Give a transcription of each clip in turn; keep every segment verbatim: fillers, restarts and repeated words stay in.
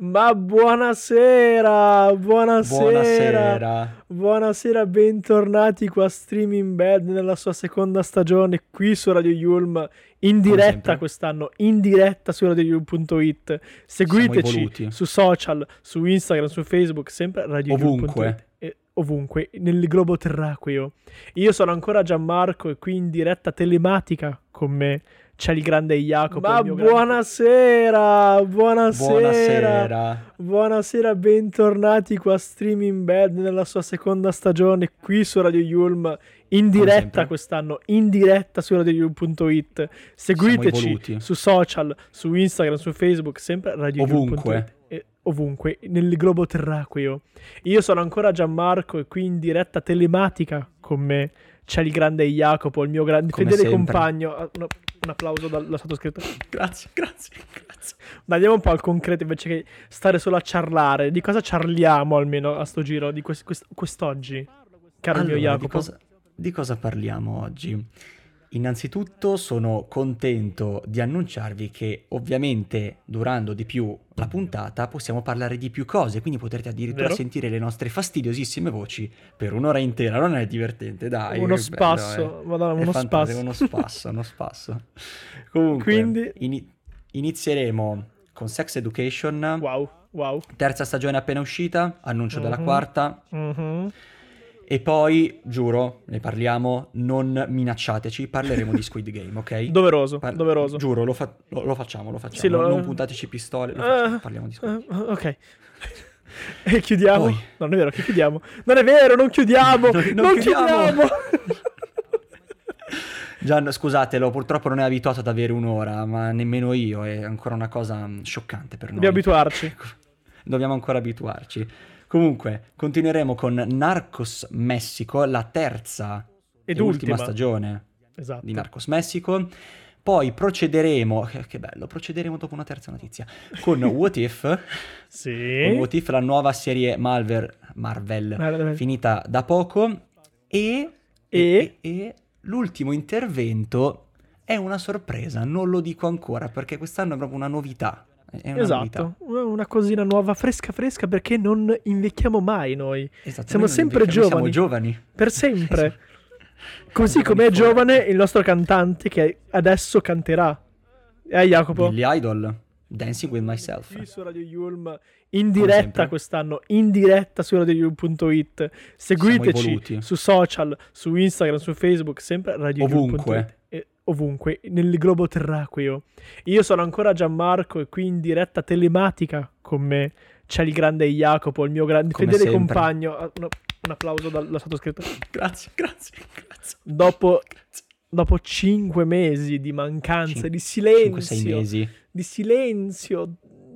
Ma buonasera, buonasera, buonasera, buonasera, bentornati qua a Streaming Bad nella sua seconda stagione qui su Radio Yulm, in diretta quest'anno, in diretta su radio yulm punto it, seguiteci su social, su Instagram, su Facebook, sempre radio yulm punto it, e ovunque, nel globo terracqueo. Io sono ancora Gianmarco e qui in diretta telematica con me c'è il grande Jacopo. Ma buonasera, buonasera, buonasera, buonasera, bentornati qua a Streaming Bad nella sua seconda stagione qui su Radio Yulm, in diretta quest'anno, in diretta su radio yulm punto it, seguiteci su social, su Instagram, su Facebook, sempre radio yulm punto it, e ovunque, nel globo terracqueo. Io sono ancora Gianmarco e qui in diretta telematica con me c'è il grande Jacopo, il mio grande Come fedele sempre. compagno. No, un applauso dal sottoscritto. Grazie, grazie, grazie. Ma andiamo un po' al concreto invece che stare solo a ciarlare. Di cosa ciarliamo almeno a sto giro di quest- quest- quest'oggi, caro allora, mio Jacopo? Di cosa, di cosa parliamo oggi? Innanzitutto sono contento di annunciarvi che ovviamente durando di più la puntata possiamo parlare di più cose, quindi potrete addirittura Vero? sentire le nostre fastidiosissime voci per un'ora intera. Non è divertente, dai. Uno spasso, bello, eh. Madonna, uno, spasso. uno spasso, uno spasso. Comunque, quindi... in- inizieremo con Sex Education. Wow, wow. Terza stagione appena uscita, annuncio mm-hmm. della quarta. Mm-hmm. E poi, giuro, ne parliamo, non minacciateci, parleremo di Squid Game, ok? Doveroso, Par- doveroso. Giuro, lo, fa- lo, lo facciamo, lo facciamo. Sì, lo... Non puntateci pistole, lo facciamo, uh, parliamo di Squid Game. Uh, ok. E chiudiamo. Poi... Non è vero che chiudiamo. Non è vero, non chiudiamo! non, non, non chiudiamo! chiudiamo. Gian, scusatelo, purtroppo non è abituato ad avere un'ora, ma nemmeno io, è ancora una cosa scioccante per noi. Dobbiamo abituarci. Dobbiamo ancora abituarci. Comunque, continueremo con Narcos Messico, la terza ed e ultima, ultima stagione esatto. di Narcos Messico. Poi procederemo, che bello, procederemo dopo una terza notizia, con What If, sì. con What If, la nuova serie Marvel, Marvel, Marvel. finita da poco, e, e? E, e l'ultimo intervento è una sorpresa, non lo dico ancora perché quest'anno è proprio una novità. È una esatto, novità. Una cosina nuova, fresca fresca, perché non invecchiamo mai noi. Esatto, siamo noi sempre giovani. Siamo giovani. Per sempre. Esatto. Così come è giovane il nostro cantante che adesso canterà. E eh, Jacopo? Billy Idol, Dancing with Myself. Qui su Radio Yulm, in diretta quest'anno, in diretta su radio yulm punto it. Seguiteci su social, su Instagram, su Facebook, sempre radio yulm punto it. Ovunque, nel globo terracqueo. Io sono ancora Gianmarco e qui in diretta telematica con me c'è il grande Jacopo, il mio grande Come fedele sempre. compagno. No, un applauso dal sottoscritto. Grazie, grazie, grazie. Dopo, grazie. dopo cinque mesi di mancanza, Cin- di silenzio, cinque, mesi. di silenzio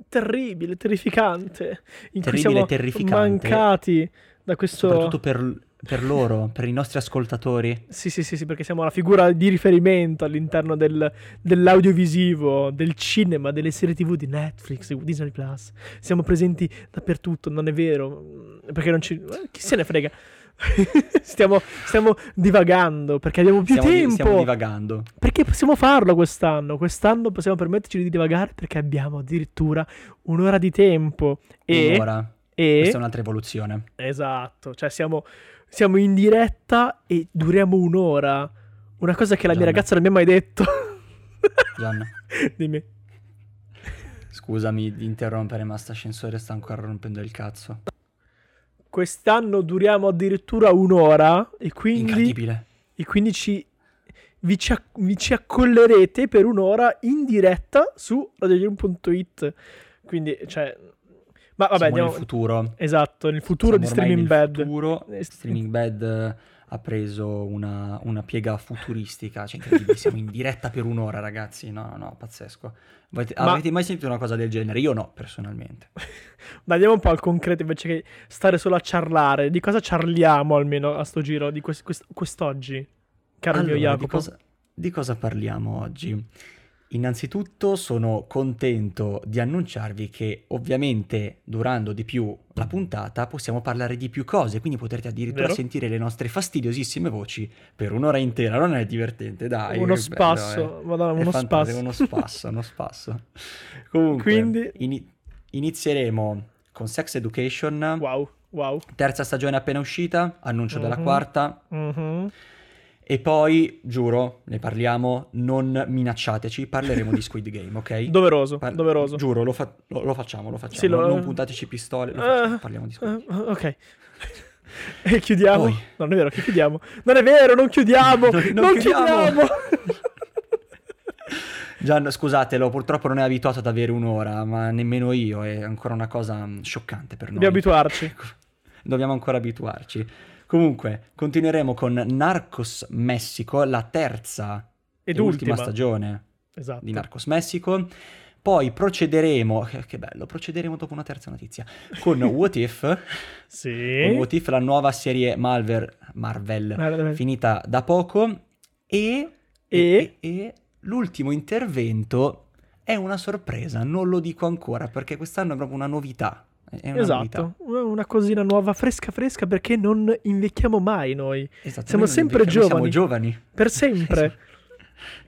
terribile, terrificante, in terribile, cui siamo terrificante. mancati da questo... Soprattutto per... Per loro, per i nostri ascoltatori. Sì, sì, sì, sì, perché siamo la figura di riferimento all'interno del, dell'audiovisivo, del cinema, delle serie tivù di Netflix, Disney Plus. Siamo presenti dappertutto, non è vero? Perché non ci... Chi se ne frega? stiamo, stiamo divagando, perché abbiamo più stiamo, tempo. Stiamo divagando. Perché possiamo farlo quest'anno. Quest'anno possiamo permetterci di divagare perché abbiamo addirittura un'ora di tempo. E... Un'ora. E... Questa è un'altra evoluzione. Esatto, cioè siamo... Siamo in diretta e duriamo un'ora. Una cosa che la Gianna. mia ragazza non mi ha mai detto. Gianna. Dimmi. Scusami di interrompere, ma st'ascensore sta ancora rompendo il cazzo. Quest'anno duriamo addirittura un'ora e quindi... Incredibile. E quindi ci... Vi ci, acc- vi ci accollerete per un'ora in diretta su radio yulm punto it. Quindi, cioè... Ma vabbè, andiamo... nel futuro. Esatto, nel futuro Siamo di Streaming Bad. Futuro. Streaming Bad ha preso una, una piega futuristica. Cioè, siamo in diretta per un'ora, ragazzi. No, no, no, pazzesco. Avete, Ma... avete mai sentito una cosa del genere? Io no, personalmente. Ma andiamo un po' al concreto invece che stare solo a ciarlare. Di cosa ciarliamo almeno a sto giro di quest- quest- quest'oggi, caro allora, mio Jacopo? Di cosa, di cosa parliamo oggi? Innanzitutto sono contento di annunciarvi che ovviamente durando di più la puntata possiamo parlare di più cose, quindi potrete addirittura Vero? sentire le nostre fastidiosissime voci per un'ora intera. Non è divertente, dai. Uno spasso, bello, eh. Madonna, uno, spasso. uno spasso, uno spasso, uno spasso. Comunque, quindi... in- inizieremo con Sex Education. Wow, wow. Terza stagione appena uscita, annuncio mm-hmm. della quarta. Mm-hmm. E poi, giuro, ne parliamo, non minacciateci, parleremo di Squid Game, ok? Doveroso, Par- doveroso. Giuro, lo, fa- lo, lo facciamo, lo facciamo. Sì, lo... Non puntateci pistole, lo facciamo, uh, parliamo di Squid Game. Uh, ok. E chiudiamo. Poi. Non è vero che chiudiamo. Non è vero, non chiudiamo. non, non, non chiudiamo. chiudiamo. Gian, scusatelo, purtroppo non è abituato ad avere un'ora, ma nemmeno io, è ancora una cosa scioccante per noi. Dobbiamo abituarci. Dobbiamo ancora abituarci. Comunque, continueremo con Narcos Messico, la terza ed e ultima stagione esatto. di Narcos Messico. Poi procederemo, che bello, procederemo dopo una terza notizia, con What If, sì. con What If, la nuova serie Marvel, Marvel, Marvel. finita da poco, e, e? e, e l'ultimo intervento è una sorpresa, non lo dico ancora, perché quest'anno è proprio una novità. Una esatto, novità. Una cosina nuova, fresca fresca, perché non invecchiamo mai noi, siamo sempre giovani. Siamo giovani per sempre, esatto.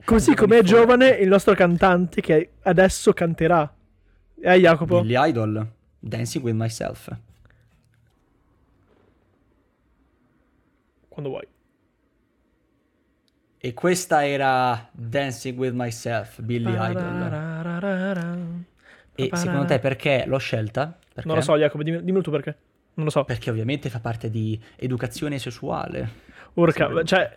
Così come è giovane il nostro cantante che adesso canterà, eh Jacopo? Billy Idol, Dancing with Myself. Quando vuoi. E questa era Dancing with Myself, Billy Idol. E secondo te perché l'ho scelta? Perché? Non lo so, Jacopo, dimmi, dimmi tu perché. Non lo so. Perché ovviamente fa parte di educazione sessuale. Urca, sì, cioè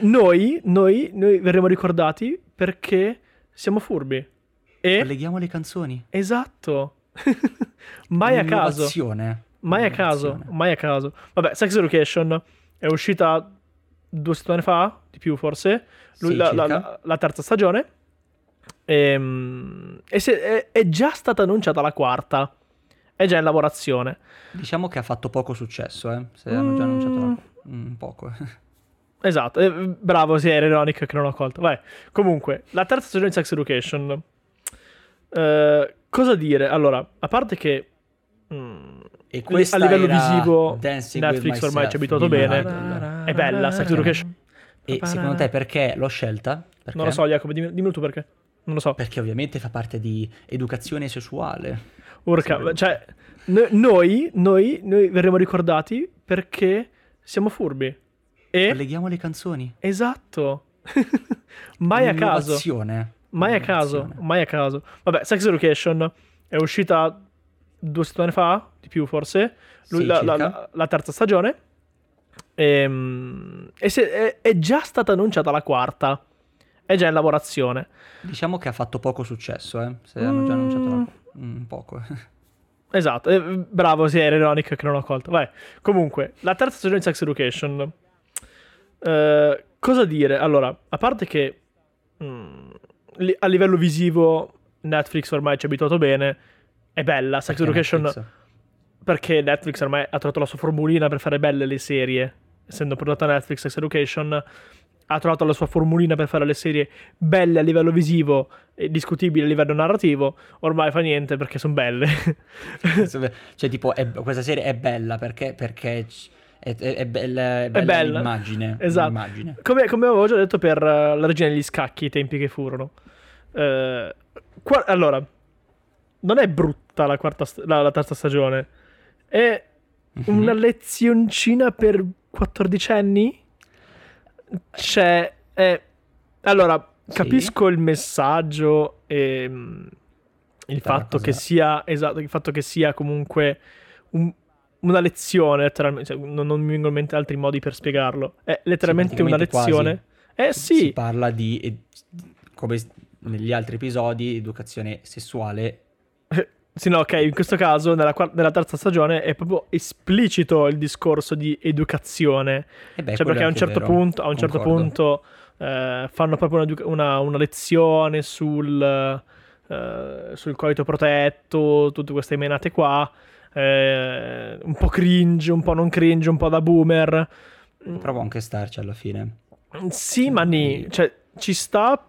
noi, noi, noi verremo ricordati perché siamo furbi. E colleghiamo le canzoni. Esatto. Mai a caso. Mai a caso, mai a caso. Vabbè, Sex Education è uscita due settimane fa, di più forse, Lui, sì, la, la, la terza stagione. E, e se, è, è già stata annunciata la quarta. È già in lavorazione. Diciamo che ha fatto poco successo, eh? Se mm. hanno già annunciato la... mm, poco. Esatto, eh, bravo, sì, era ironico che non ho colto. Vai. Comunque, la terza stagione di Sex Education. Eh, cosa dire? Allora, a parte che mm, e a livello visivo Netflix ormai ci ha abituato bene. È bella Sex Education. E secondo te perché l'ho scelta? Perché? Non lo so, Jacopo, dimmi, dimmi tu perché. Non lo so. Perché ovviamente fa parte di educazione sessuale. Urca, cioè noi, noi, noi verremo ricordati perché siamo furbi. E colleghiamo le canzoni. Esatto. Mai a caso. Mai a caso, mai a caso. Vabbè, Sex Education è uscita due settimane fa, di più forse, Lui, sì, la, la, la terza stagione. E, e se, è, è già stata annunciata la quarta. È già in lavorazione. Diciamo che ha fatto poco successo, eh? Se mm. hanno già annunciato la... mm, poco. Esatto, eh, bravo, sì, era ironico che non ho colto. Vai. Comunque, la terza stagione di Sex Education. Eh, cosa dire? Allora, a parte che mm, li, a livello visivo Netflix ormai ci ha abituato bene, è bella Sex perché Education Netflix? Perché Netflix ormai ha trovato la sua formulina per fare belle le serie, essendo prodotta Netflix. Sex Education ha trovato la sua formulina per fare le serie belle a livello visivo e discutibili a livello narrativo. Ormai fa niente perché sono belle. Cioè tipo è, questa serie è bella perché, perché è, è, è bella, è bella, è bella. L'immagine, esatto. L'immagine. Come, come avevo già detto per uh, La regina degli scacchi, i tempi che furono. Uh, qua, allora, non è brutta la, quarta st- la, la terza stagione. È mm-hmm. una lezioncina per quattordicenni? C'è eh, allora capisco sì. il messaggio e il Tutta fatto che sia esatto il fatto che sia comunque un, una lezione letteralmente, cioè, non, non mi vengono in mente altri modi per spiegarlo, è letteralmente sì, una lezione eh, si, sì. si parla di ed, come negli altri episodi educazione sessuale. Sì, no, ok, in questo caso nella, nella terza stagione è proprio esplicito il discorso di educazione. Eh beh, cioè perché a un certo vero. punto, a un Concordo. certo punto eh, fanno proprio una, una, una lezione sul, eh, sul coito protetto, tutte queste menate qua, eh, un po' cringe, un po' non cringe, un po' da boomer. Provo anche a starci alla fine. Sì, ma ni, cioè, ci sta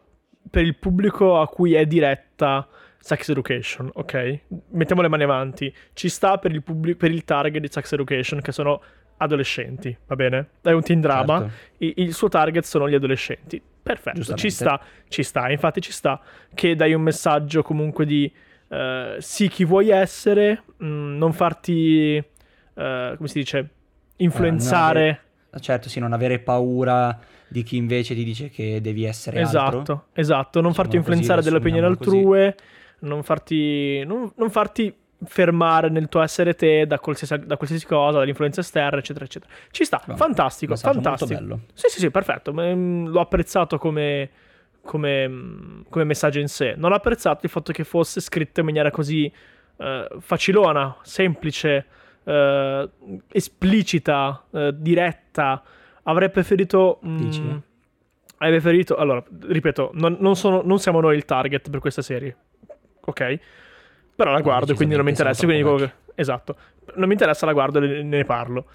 per il pubblico a cui è diretta Sex Education, ok? Mettiamo le mani avanti. Ci sta per il, pubblic- per il target di Sex Education, che sono adolescenti, va bene? È un teen drama, certo. I- il suo target sono gli adolescenti. Perfetto, ci sta, ci sta, infatti ci sta, che dai un messaggio comunque di uh, sii chi vuoi essere, mh, non farti, uh, come si dice, influenzare. Eh, avere, certo, sì, non avere paura di chi invece ti dice che devi essere esatto, altro. Esatto, esatto, non farti influenzare dall'opinione altrue, non farti, non, non farti fermare nel tuo essere te da qualsiasi, da qualsiasi cosa, dall'influenza esterna, eccetera, eccetera. Ci sta, beh, fantastico, fantastico. Molto bello. Sì, sì, sì, perfetto. L'ho apprezzato come, come, come messaggio in sé. Non ho apprezzato il fatto che fosse scritto in maniera così eh, facilona, semplice, eh, esplicita, eh, diretta. Avrei preferito... Dici? Mh, avrei preferito... Allora, ripeto, non, non, sono, non siamo noi il target per questa serie, ok? Però la guardo, quindi non mi interessa, quindi dico, esatto, non mi interessa, la guardo e ne parlo.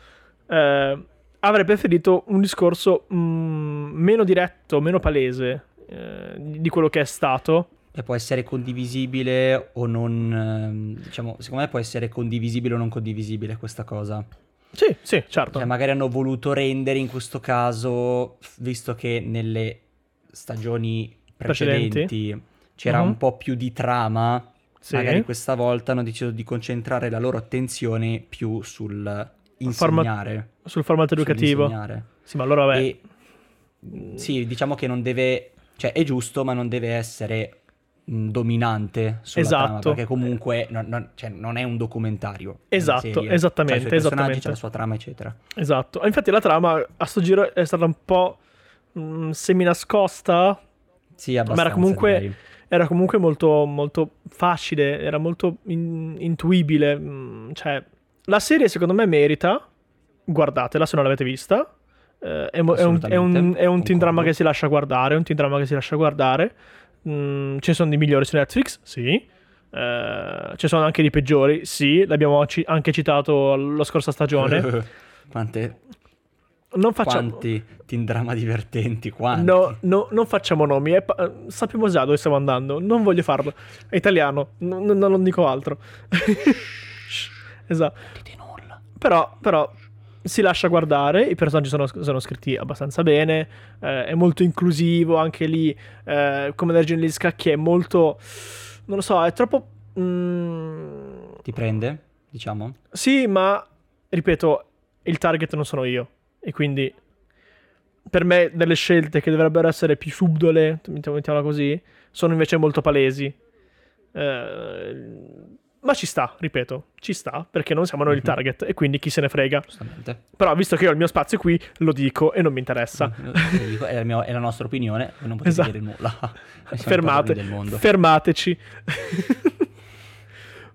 Eh, avrei preferito un discorso mh, meno diretto, meno palese eh, di quello che è stato. E può essere condivisibile o non, diciamo, secondo me può essere condivisibile o non condivisibile questa cosa. Sì, sì, certo. Cioè, magari hanno voluto rendere in questo caso, visto che nelle stagioni precedenti, precedenti. c'era mm-hmm. un po' più di trama. Sì. Magari questa volta hanno deciso di concentrare la loro attenzione più sul insegnare, Forma... sul formato educativo. Sì, ma allora vabbè. E... sì, diciamo che non deve, cioè è giusto, ma non deve essere dominante sulla esatto. trama, perché comunque non, non, cioè, non è un documentario. Esatto, esattamente, cioè, esattamente. C'è la sua trama, eccetera. Esatto. Infatti la trama a sto giro è stata un po' mh, seminascosta. Sì, abbastanza. Ma era comunque direi. Era comunque molto, molto facile, era molto in, intuibile. Cioè, la serie secondo me merita, guardatela se non l'avete vista, eh, è, è un, è un, è un teen drama che si lascia guardare, è un teen drama che si lascia guardare, mm, ce ne sono di migliori su Netflix, sì, eh, ci sono anche di peggiori, sì, l'abbiamo ci- anche citato la scorsa stagione. Quante... Non facciamo... Quanti teen drama divertenti, quanti? No, no, non facciamo nomi, eh, pa- sappiamo già dove stiamo andando, non voglio farlo, è italiano, n- n- non dico altro. Esatto. Non dite nulla. Però, però si lascia guardare, i personaggi sono, sono scritti abbastanza bene, eh, è molto inclusivo anche lì, eh, come legge negli scacchi è molto, non lo so, è troppo... Mm... Ti prende, diciamo? Sì, ma, ripeto, il target non sono io. E quindi per me delle scelte che dovrebbero essere più subdole, mettiamola così, sono invece molto palesi. Eh, ma ci sta, ripeto, ci sta, perché non siamo noi il target e quindi chi se ne frega. Giustamente. Però visto che io ho il mio spazio qui, lo dico e non mi interessa. È la, mia, è la nostra opinione, non potete esatto. dire nulla. Fermate, fermateci.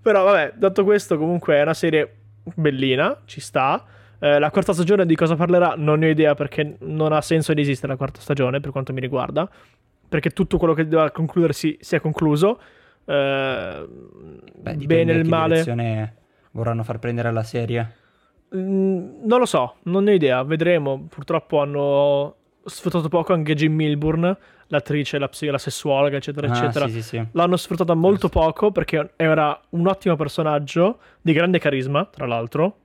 Però vabbè, detto questo, comunque è una serie bellina, ci sta. Eh, la quarta stagione di cosa parlerà non ne ho idea, perché non ha senso di esistere la quarta stagione per quanto mi riguarda, perché tutto quello che doveva concludersi si è concluso, eh, beh, bene il male. Che direzione vorranno far prendere alla serie? Mm, non lo so, non ne ho idea, vedremo. Purtroppo hanno sfruttato poco anche Jim Milburn, l'attrice, la, la sessuologa, eccetera, ah, eccetera. Sì, sì, sì. L'hanno sfruttata molto sì. poco, perché era un ottimo personaggio di grande carisma, tra l'altro.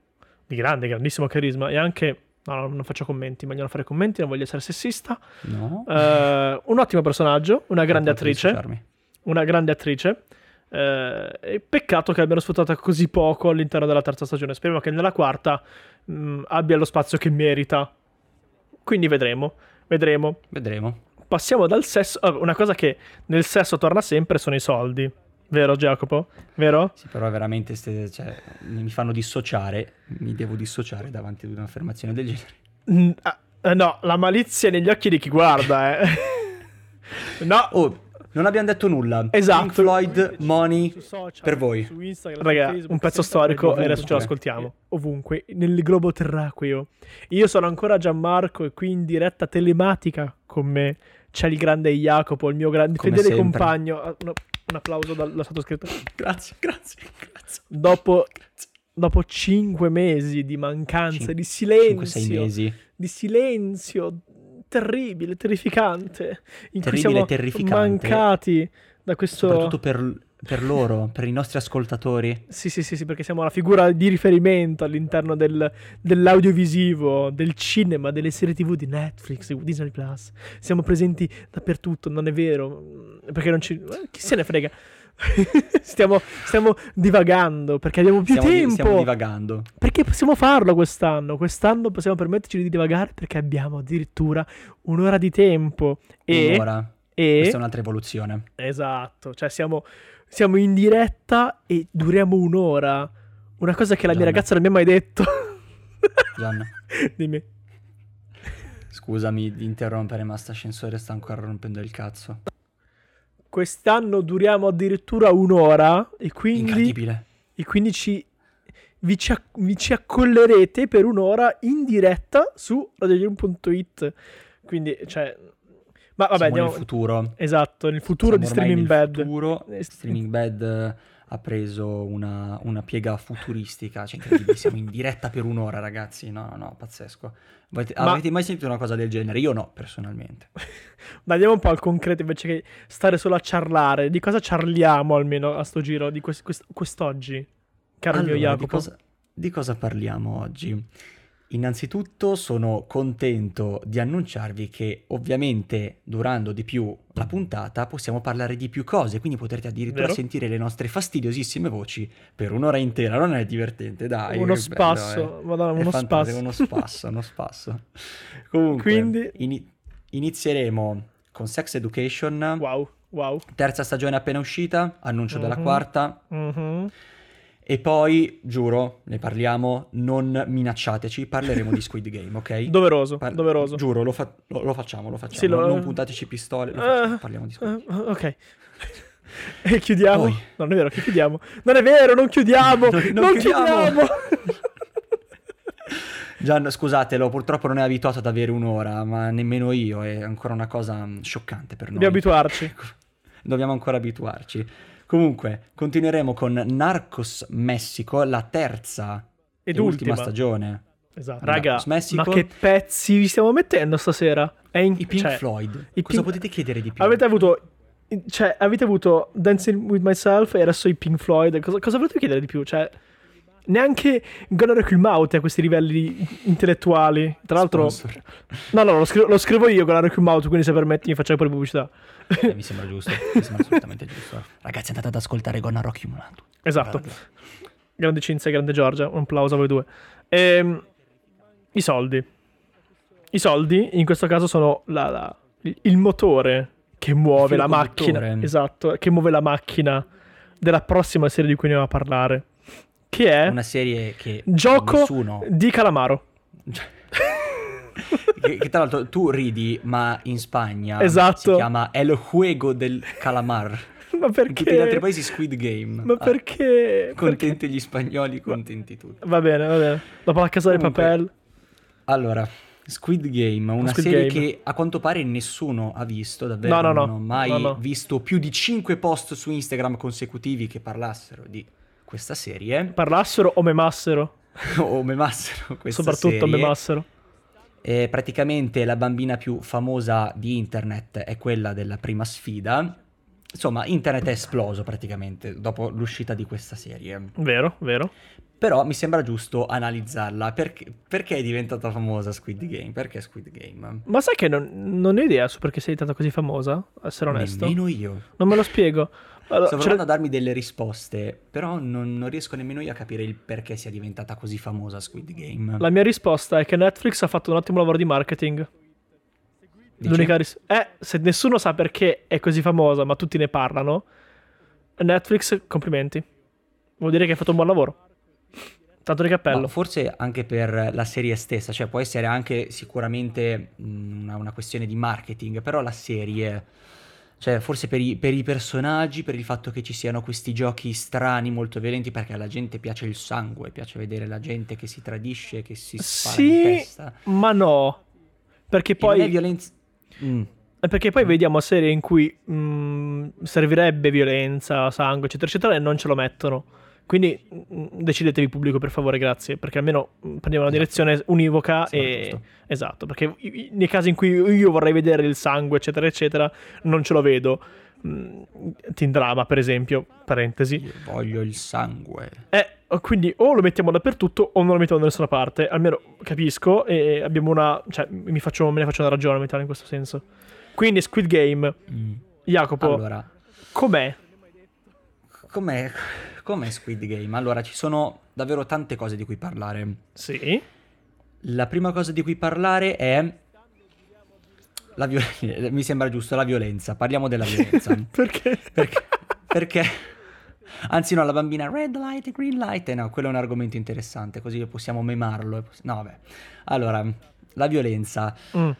Di grande, grandissimo carisma. E anche no, non faccio commenti, voglio non fare commenti, non voglio essere sessista. No. Eh, un ottimo personaggio, una grande attrice, una grande attrice. Eh, peccato che abbiano sfruttata così poco all'interno della terza stagione. Speriamo che nella quarta mh, abbia lo spazio che merita. Quindi vedremo, vedremo, vedremo. Passiamo dal sesso. Una cosa che nel sesso torna sempre sono i soldi. Vero Giacomo? Vero? Sì, però veramente ste, cioè, mi fanno dissociare, mi devo dissociare davanti ad un'affermazione del genere. Mm, ah, no, la malizia negli occhi di chi guarda, eh. No, oh, non abbiamo detto nulla. Esatto. Pink Floyd, Money, su social, per voi. Su Instagram, raga, Facebook, un pezzo storico e adesso ce lo ascoltiamo. Ovunque, nel globo terracqueo. Io sono ancora Gianmarco e qui in diretta telematica con me c'è il grande Jacopo, il mio grande Come fedele sempre. compagno. No. Un applauso dalla sottoscritta. Grazie, grazie, grazie. Dopo, grazie. dopo cinque mesi di mancanza, Cin- di silenzio, cinque, mesi. di silenzio terribile, terrificante, in terribile, cui siamo terrificante. mancati da questo... Soprattutto per, per loro, per i nostri ascoltatori. Sì, sì, sì, sì, perché siamo la figura di riferimento all'interno del, dell'audiovisivo, del cinema, delle serie tivù di Netflix, Disney Plus. Siamo presenti dappertutto, non è vero? Perché non ci... chi se ne frega? stiamo, stiamo divagando perché abbiamo più stiamo, tempo. Stiamo divagando. Perché possiamo farlo quest'anno. Quest'anno possiamo permetterci di divagare perché abbiamo addirittura un'ora di tempo. E, un'ora. E... Questa è un'altra evoluzione. Esatto. Cioè siamo, siamo in diretta e duriamo un'ora. Una cosa che la Gianna. mia ragazza non mi ha mai detto. Gianna. Dimmi. Scusami di interrompere, ma sta ascensore sta ancora rompendo il cazzo. Quest'anno duriamo addirittura un'ora e quindi... Incredibile. E quindi ci, vi, ci, vi ci accollerete per un'ora in diretta su radio yulm punto it. Quindi, cioè... Ma vabbè, andiamo... nel futuro. Esatto, nel futuro Siamo di Streaming Bad. Futuro, Streaming Bad... ha preso una, una piega futuristica, cioè incredibile, siamo in diretta per un'ora ragazzi, no no no, pazzesco. Avete, Ma... avete mai sentito una cosa del genere? Io no, personalmente. Ma andiamo un po' al concreto invece che stare solo a ciarlare, di cosa ciarliamo almeno a sto giro, di quest, quest, quest'oggi, caro allora, mio Jacopo? Di cosa, di cosa parliamo oggi? Innanzitutto sono contento di annunciarvi che ovviamente durando di più la puntata possiamo parlare di più cose, quindi potrete addirittura Vero? sentire le nostre fastidiosissime voci per un'ora intera. Non è divertente, dai. Uno spasso, bello, Madonna, uno spasso. Uno spasso, uno spasso. Comunque, quindi... in- inizieremo con Sex Education. Wow, wow. Terza stagione appena uscita, annuncio mm-hmm. della quarta. Mm-hmm. E poi, giuro, ne parliamo, non minacciateci, parleremo di Squid Game, ok? Doveroso, Par- doveroso. Giuro, lo, fa- lo, lo facciamo, lo facciamo, sì, lo... non puntateci pistole, lo facciamo, uh, parliamo di Squid Game. Uh, ok. E chiudiamo. Poi. Non è vero che chiudiamo. Non è vero, non chiudiamo, non, non, non chiudiamo. chiudiamo. Gian, scusatelo, purtroppo non è abituato ad avere un'ora, ma nemmeno io, è ancora una cosa scioccante per noi. Dobbiamo abituarci. Dobbiamo ancora abituarci. Comunque, continueremo con Narcos Messico, la terza ed e ultima stagione. Esatto. Raga, Messico. Ma che pezzi vi stiamo mettendo stasera? È in... I Pink cioè, Floyd. I Cosa Pink... potete chiedere di più? Avete avuto, cioè, avete avuto Dancing With Myself e adesso i Pink Floyd. Cosa, cosa volete chiedere di più? Cioè, neanche Gonorrhea Cum Out a questi livelli intellettuali. Tra l'altro... Sponsor. No, no, lo scrivo, lo scrivo io Gonorrhea Cum Out, quindi se permetti mi faccio pure pubblicità. Eh, mi sembra giusto, mi sembra assolutamente giusto. Ragazzi, andate ad ascoltare Gonorrhea Cum Out. Esatto. Grande Cinzia e grande Giorgia, un applauso a voi due. Ehm, I soldi. I soldi, in questo caso, sono la, la, il motore che muove la macchina. Motore. Esatto, che muove la macchina della prossima serie di cui andiamo a parlare. Che è... Una serie che... Gioco nessuno... di Calamaro. Che, che tra l'altro tu ridi, ma in Spagna esatto. si chiama El Juego del Calamar. Ma perché? In tutti gli altri paesi Squid Game. Ma perché? Ah, contenti perché? Gli spagnoli, contenti tutti. Va bene, va bene. Dopo la casa dei papel. Allora, Squid Game, una Squid serie Game. che a quanto pare nessuno ha visto, davvero. No, no, no. Non ho mai no, no. visto più di cinque post su Instagram consecutivi che parlassero di questa serie. Parlassero o memassero. o memassero questa Soprattutto serie. memassero. E praticamente la bambina più famosa di internet è quella della prima sfida. Insomma, internet è esploso praticamente dopo l'uscita di questa serie. Vero, vero. Però mi sembra giusto analizzarla. Perché, perché è diventata famosa Squid Game? Perché Squid Game? Ma sai che non, non ho idea su perché sei diventata così famosa, a essere onesto. Nemmeno io. Non me lo spiego. Allora, sto provando a darmi delle risposte, però non, non riesco nemmeno io a capire il perché sia diventata così famosa Squid Game. La mia risposta è che Netflix ha fatto un ottimo lavoro di marketing. Dice? L'unica ris- eh, se nessuno sa perché è così famosa, ma tutti ne parlano, Netflix, complimenti. Vuol dire che hai fatto un buon lavoro. Tanto di cappello. Ma forse anche per la serie stessa, cioè può essere anche sicuramente una, una questione di marketing, però la serie... Cioè, forse per i, per i personaggi, per il fatto che ci siano questi giochi strani, molto violenti, perché alla gente piace il sangue, piace vedere la gente che si tradisce, che si spara sì, in testa. Sì, ma no. Perché poi... Non è violenza... Mm. Perché poi mm. vediamo serie in cui mm, servirebbe violenza, sangue, eccetera, eccetera, e non ce lo mettono. Quindi mh, decidetevi pubblico, per favore, grazie, perché almeno prendiamo una direzione univoca sì, e... Esatto, perché i, nei casi in cui io vorrei vedere il sangue, eccetera, eccetera, non ce lo vedo. Mh, Teen Drama, per esempio, parentesi. Io voglio il sangue. Eh, quindi o lo mettiamo dappertutto o non lo mettiamo da nessuna parte, almeno capisco e abbiamo una... Cioè, mi faccio, me ne faccio una ragione metà in questo senso. Quindi Squid Game, mm. Jacopo, allora. com'è? Com'è, com'è Squid Game? Allora, ci sono davvero tante cose di cui parlare. Sì. La prima cosa di cui parlare è la violenza. Mi sembra giusto, la violenza. Parliamo della violenza. Perché? Perché? Perché? Anzi no, la bambina red light, green light. Eh no, quello è un argomento interessante, così possiamo memarlo. No, vabbè. Allora, la violenza. Mm.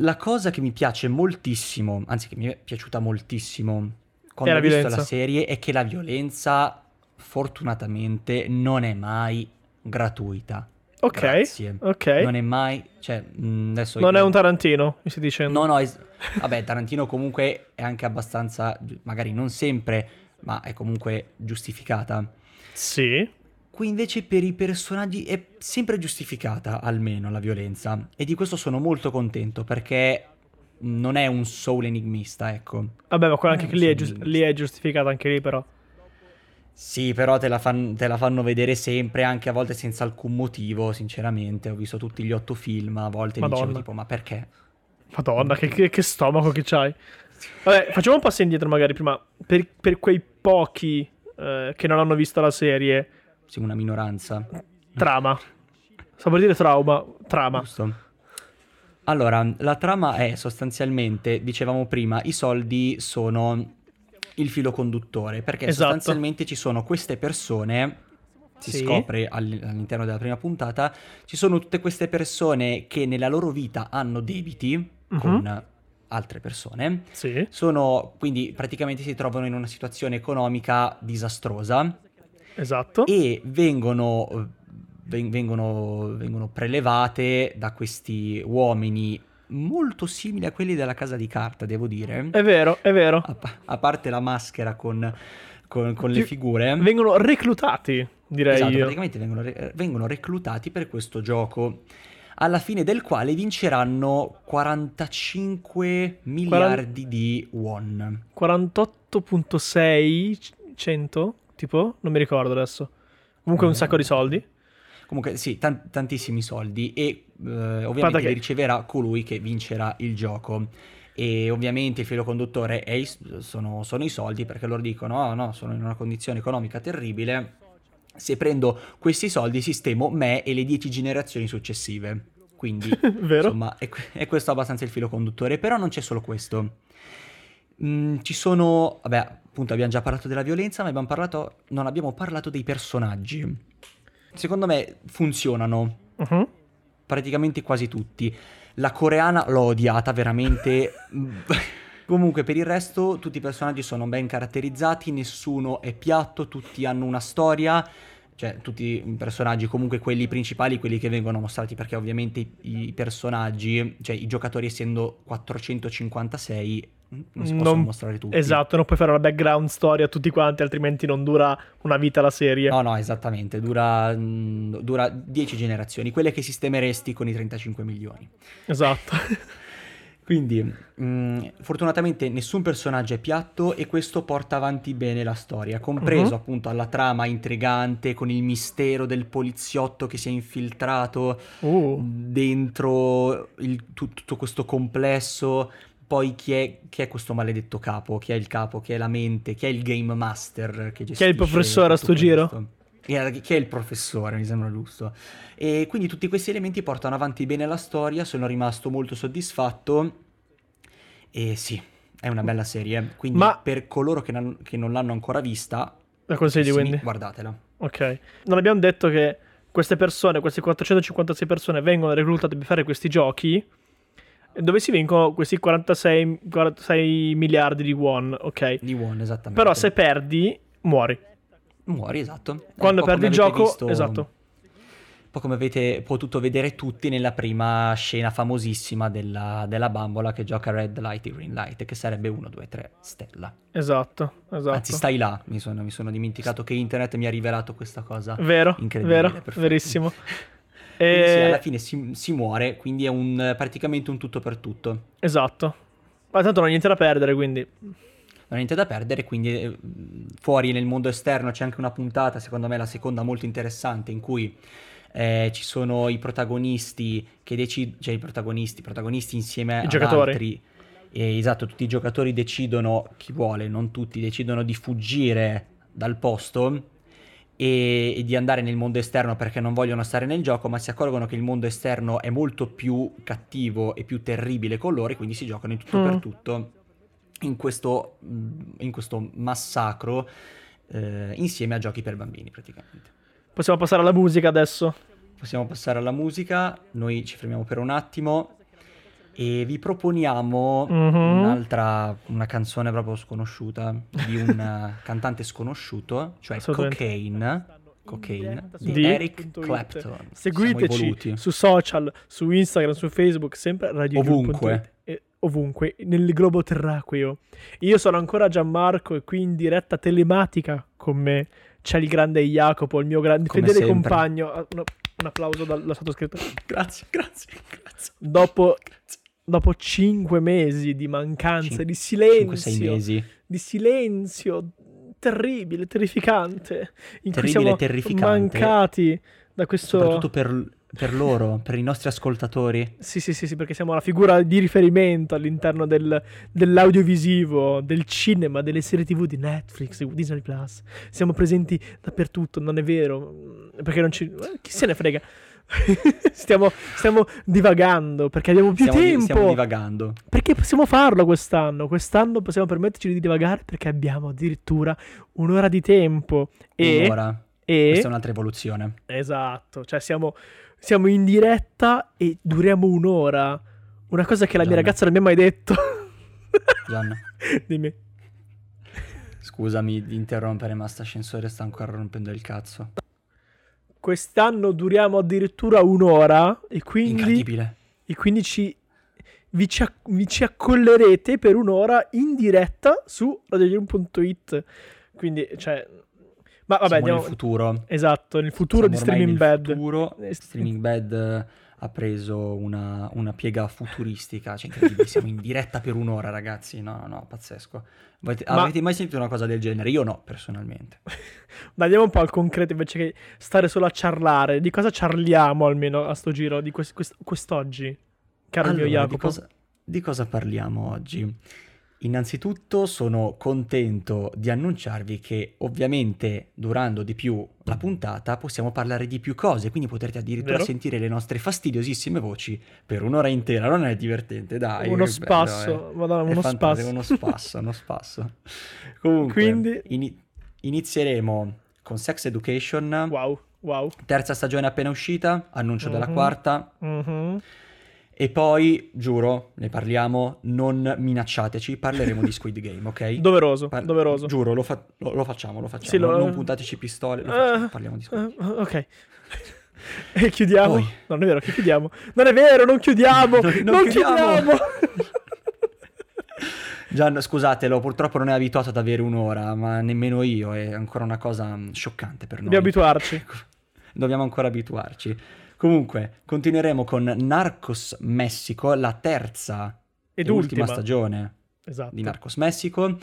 La cosa che mi piace moltissimo, anzi che mi è piaciuta moltissimo quando ho visto la serie, è che la violenza fortunatamente non è mai gratuita. Ok, grazie. Ok. Non è mai, cioè, adesso non io... è un Tarantino, mi stai dicendo? No, no, es... vabbè, Tarantino comunque è anche abbastanza, magari non sempre, ma è comunque giustificata. Sì. Qui invece per i personaggi è sempre giustificata, almeno, la violenza. E di questo sono molto contento, perché non è un solo enigmista, ecco. Vabbè, ma quello anche lì è, giust- lì è giustificata, anche lì però. Sì, però te la, fan- te la fanno vedere sempre, anche a volte senza alcun motivo, sinceramente. Ho visto tutti gli otto film, a volte Madonna. Mi dicevo tipo, ma perché? Madonna, che, che, che stomaco che c'hai. Vabbè, facciamo un passo indietro magari prima. Per, per quei pochi eh, che non hanno visto la serie... Sì, una minoranza. Trama. Sto per dire trauma. Trama. Giusto. Allora, la trama è sostanzialmente, dicevamo prima, i soldi sono il filo conduttore, perché esatto. sostanzialmente ci sono queste persone, si sì. scopre all'interno della prima puntata, ci sono tutte queste persone che nella loro vita hanno debiti mm-hmm. con altre persone, sì. sono quindi praticamente si trovano in una situazione economica disastrosa. Esatto. E vengono, vengono, vengono prelevate da questi uomini molto simili a quelli della Casa di Carta, devo dire. È vero, è vero. A, a parte la maschera con, con, con le figure. Vengono reclutati, direi esatto, io. Praticamente vengono, re, vengono reclutati per questo gioco, alla fine del quale vinceranno quarantacinque quaranta miliardi di won. quarantotto virgola seicento? Tipo? Non mi ricordo adesso. Comunque eh, un sacco di soldi. Comunque sì, tan- tantissimi soldi. E eh, ovviamente li riceverà colui che vincerà il gioco. E ovviamente il filo conduttore è i- sono, sono i soldi, perché loro dicono oh, no, sono in una condizione economica terribile. Se prendo questi soldi sistemo me e le dieci generazioni successive. Quindi vero? Insomma è, è questo abbastanza il filo conduttore. Però non c'è solo questo. Mm, ci sono... vabbè. Appunto, abbiamo già parlato della violenza, ma abbiamo parlato, non abbiamo parlato dei personaggi. Secondo me funzionano uh-huh. praticamente quasi tutti. La coreana l'ho odiata veramente. Comunque per il resto tutti i personaggi sono ben caratterizzati, nessuno è piatto, tutti hanno una storia. Cioè tutti i personaggi, comunque quelli principali, quelli che vengono mostrati, perché ovviamente i personaggi, cioè i giocatori essendo quattrocentocinquantasei non si possono non... mostrare tutti. Esatto, non puoi fare una background story a tutti quanti, altrimenti non dura una vita la serie. No, no, esattamente, dura mh, dura dieci generazioni, quelle che sistemeresti con i trentacinque milioni. Esatto. Quindi, mh, fortunatamente nessun personaggio è piatto e questo porta avanti bene la storia, compreso uh-huh. appunto alla trama intrigante con il mistero del poliziotto che si è infiltrato uh. dentro il, tutto, tutto questo complesso. Poi chi è, chi è questo maledetto capo, chi è il capo, chi è la mente, chi è il game master che gestisce. Chi è il professore a sto giro? Chi è il professore, mi sembra giusto. E quindi tutti questi elementi portano avanti bene la storia, sono rimasto molto soddisfatto e sì, è una bella serie. Quindi ma... per coloro che non, che non l'hanno ancora vista, la consiglio quindi? Guardatela. Ok, non abbiamo detto che queste persone, queste quattrocentocinquantasei persone vengono reclutate per fare questi giochi dove si vincono questi quarantasei, quarantasei miliardi di won, ok? Di won, esattamente. Però se perdi, muori. Muori, esatto. Quando perdi il gioco, visto, esatto. Un po' come avete potuto vedere tutti nella prima scena famosissima della, della bambola che gioca red light e green light, che sarebbe uno, due, tre, stella. Esatto, esatto. Anzi, stai là, mi sono, mi sono dimenticato che internet mi ha rivelato questa cosa. Vero, incredibile, vero, perfetto. Verissimo. E... sì, alla fine si, si muore, quindi è un praticamente un tutto per tutto. Esatto. Ma tanto non ho niente da perdere, quindi... non è niente da perdere, quindi fuori nel mondo esterno c'è anche una puntata, secondo me la seconda molto interessante, in cui eh, ci sono i protagonisti che decidono, cioè i protagonisti, protagonisti insieme I ad giocatori. altri e, esatto, tutti i giocatori decidono, chi vuole, non tutti, decidono di fuggire dal posto e, e di andare nel mondo esterno perché non vogliono stare nel gioco, ma si accorgono che il mondo esterno è molto più cattivo e più terribile con loro, e quindi si giocano in tutto mm. per tutto in questo, in questo massacro eh, insieme a giochi per bambini praticamente. Possiamo passare alla musica adesso? Possiamo passare alla musica, noi ci fermiamo per un attimo e vi proponiamo mm-hmm. un'altra, una canzone proprio sconosciuta di un cantante sconosciuto, cioè Cocaine, Cocaine di, di Eric Clapton. Seguiteci su social, su Instagram, su Facebook, sempre Radio ovunque. E ovunque, nel globo terracqueo. Io sono ancora Gianmarco e qui in diretta telematica con me c'è il grande Jacopo, il mio grande Come fedele sempre. compagno. No. Un applauso dalla sottoscritta. Grazie, grazie, grazie. Dopo, grazie. dopo cinque mesi di mancanza, Cin- di silenzio, cinque, sei mesi. Di silenzio terribile, terrificante, in terribile, cui siamo mancati da questo... Soprattutto per, per loro, per i nostri ascoltatori. Sì, sì, sì, sì, perché siamo la figura di riferimento all'interno del, dell'audiovisivo, del cinema, delle serie tv di Netflix, Disney Plus. Siamo presenti dappertutto, non è vero? Perché non ci... Chi se ne frega? stiamo, stiamo divagando perché abbiamo più stiamo, tempo. Stiamo divagando. Perché possiamo farlo quest'anno. Quest'anno possiamo permetterci di divagare perché abbiamo addirittura un'ora di tempo. E... Un'ora. E... Questa è un'altra evoluzione. Esatto, cioè siamo, siamo in diretta e duriamo un'ora. Una cosa che la Gianna. mia ragazza non mi ha mai detto. Gianna. Dimmi. Scusami di interrompere, ma sta ascensore sta ancora rompendo il cazzo. Quest'anno duriamo addirittura un'ora e quindi... Incredibile. E quindi ci... Vi ci, acc- vi ci accollerete per un'ora in diretta su radio yulm punto it. Quindi, cioè... Ma vabbè, siamo andiamo... nel futuro. Esatto, nel futuro siamo di Streaming Bad. Futuro, Streaming Bad ha preso una, una piega futuristica. Cioè, incredibile, siamo in diretta per un'ora, ragazzi. No, no, no, pazzesco. Avete, Ma... avete mai sentito una cosa del genere? Io no, personalmente. Ma andiamo un po' al concreto invece che stare solo a ciarlare. Di cosa ciarliamo almeno a sto giro di quest- quest- quest'oggi, caro allora, mio Jacopo? Di cosa, di cosa parliamo oggi? Innanzitutto sono contento di annunciarvi che ovviamente durando di più la puntata possiamo parlare di più cose, quindi potrete addirittura Vero? sentire le nostre fastidiosissime voci per un'ora intera. Non è divertente, dai. Uno spasso, madonna, uno spasso. Uno spasso, uno spasso. Comunque, quindi... in- inizieremo con Sex Education. Wow, wow. Terza stagione appena uscita, annuncio mm-hmm. della quarta. Mm-hmm. E poi, giuro, ne parliamo, non minacciateci, parleremo di Squid Game, ok? Doveroso, Par- doveroso. Giuro, lo, fa- lo, lo facciamo, lo facciamo, sì, lo... non puntateci pistole, lo facciamo, uh, parliamo di Squid Game. Uh, ok. E chiudiamo? Poi. Non è vero che chiudiamo. Non è vero, non chiudiamo, non, non, non chiudiamo. chiudiamo. Gian, scusatelo, purtroppo non è abituato ad avere un'ora, ma nemmeno io, è ancora una cosa scioccante per noi. Dobbiamo abituarci. Dobbiamo ancora abituarci. Comunque, continueremo con Narcos Messico, la terza ed e ultima, ultima stagione esatto. di Narcos Messico.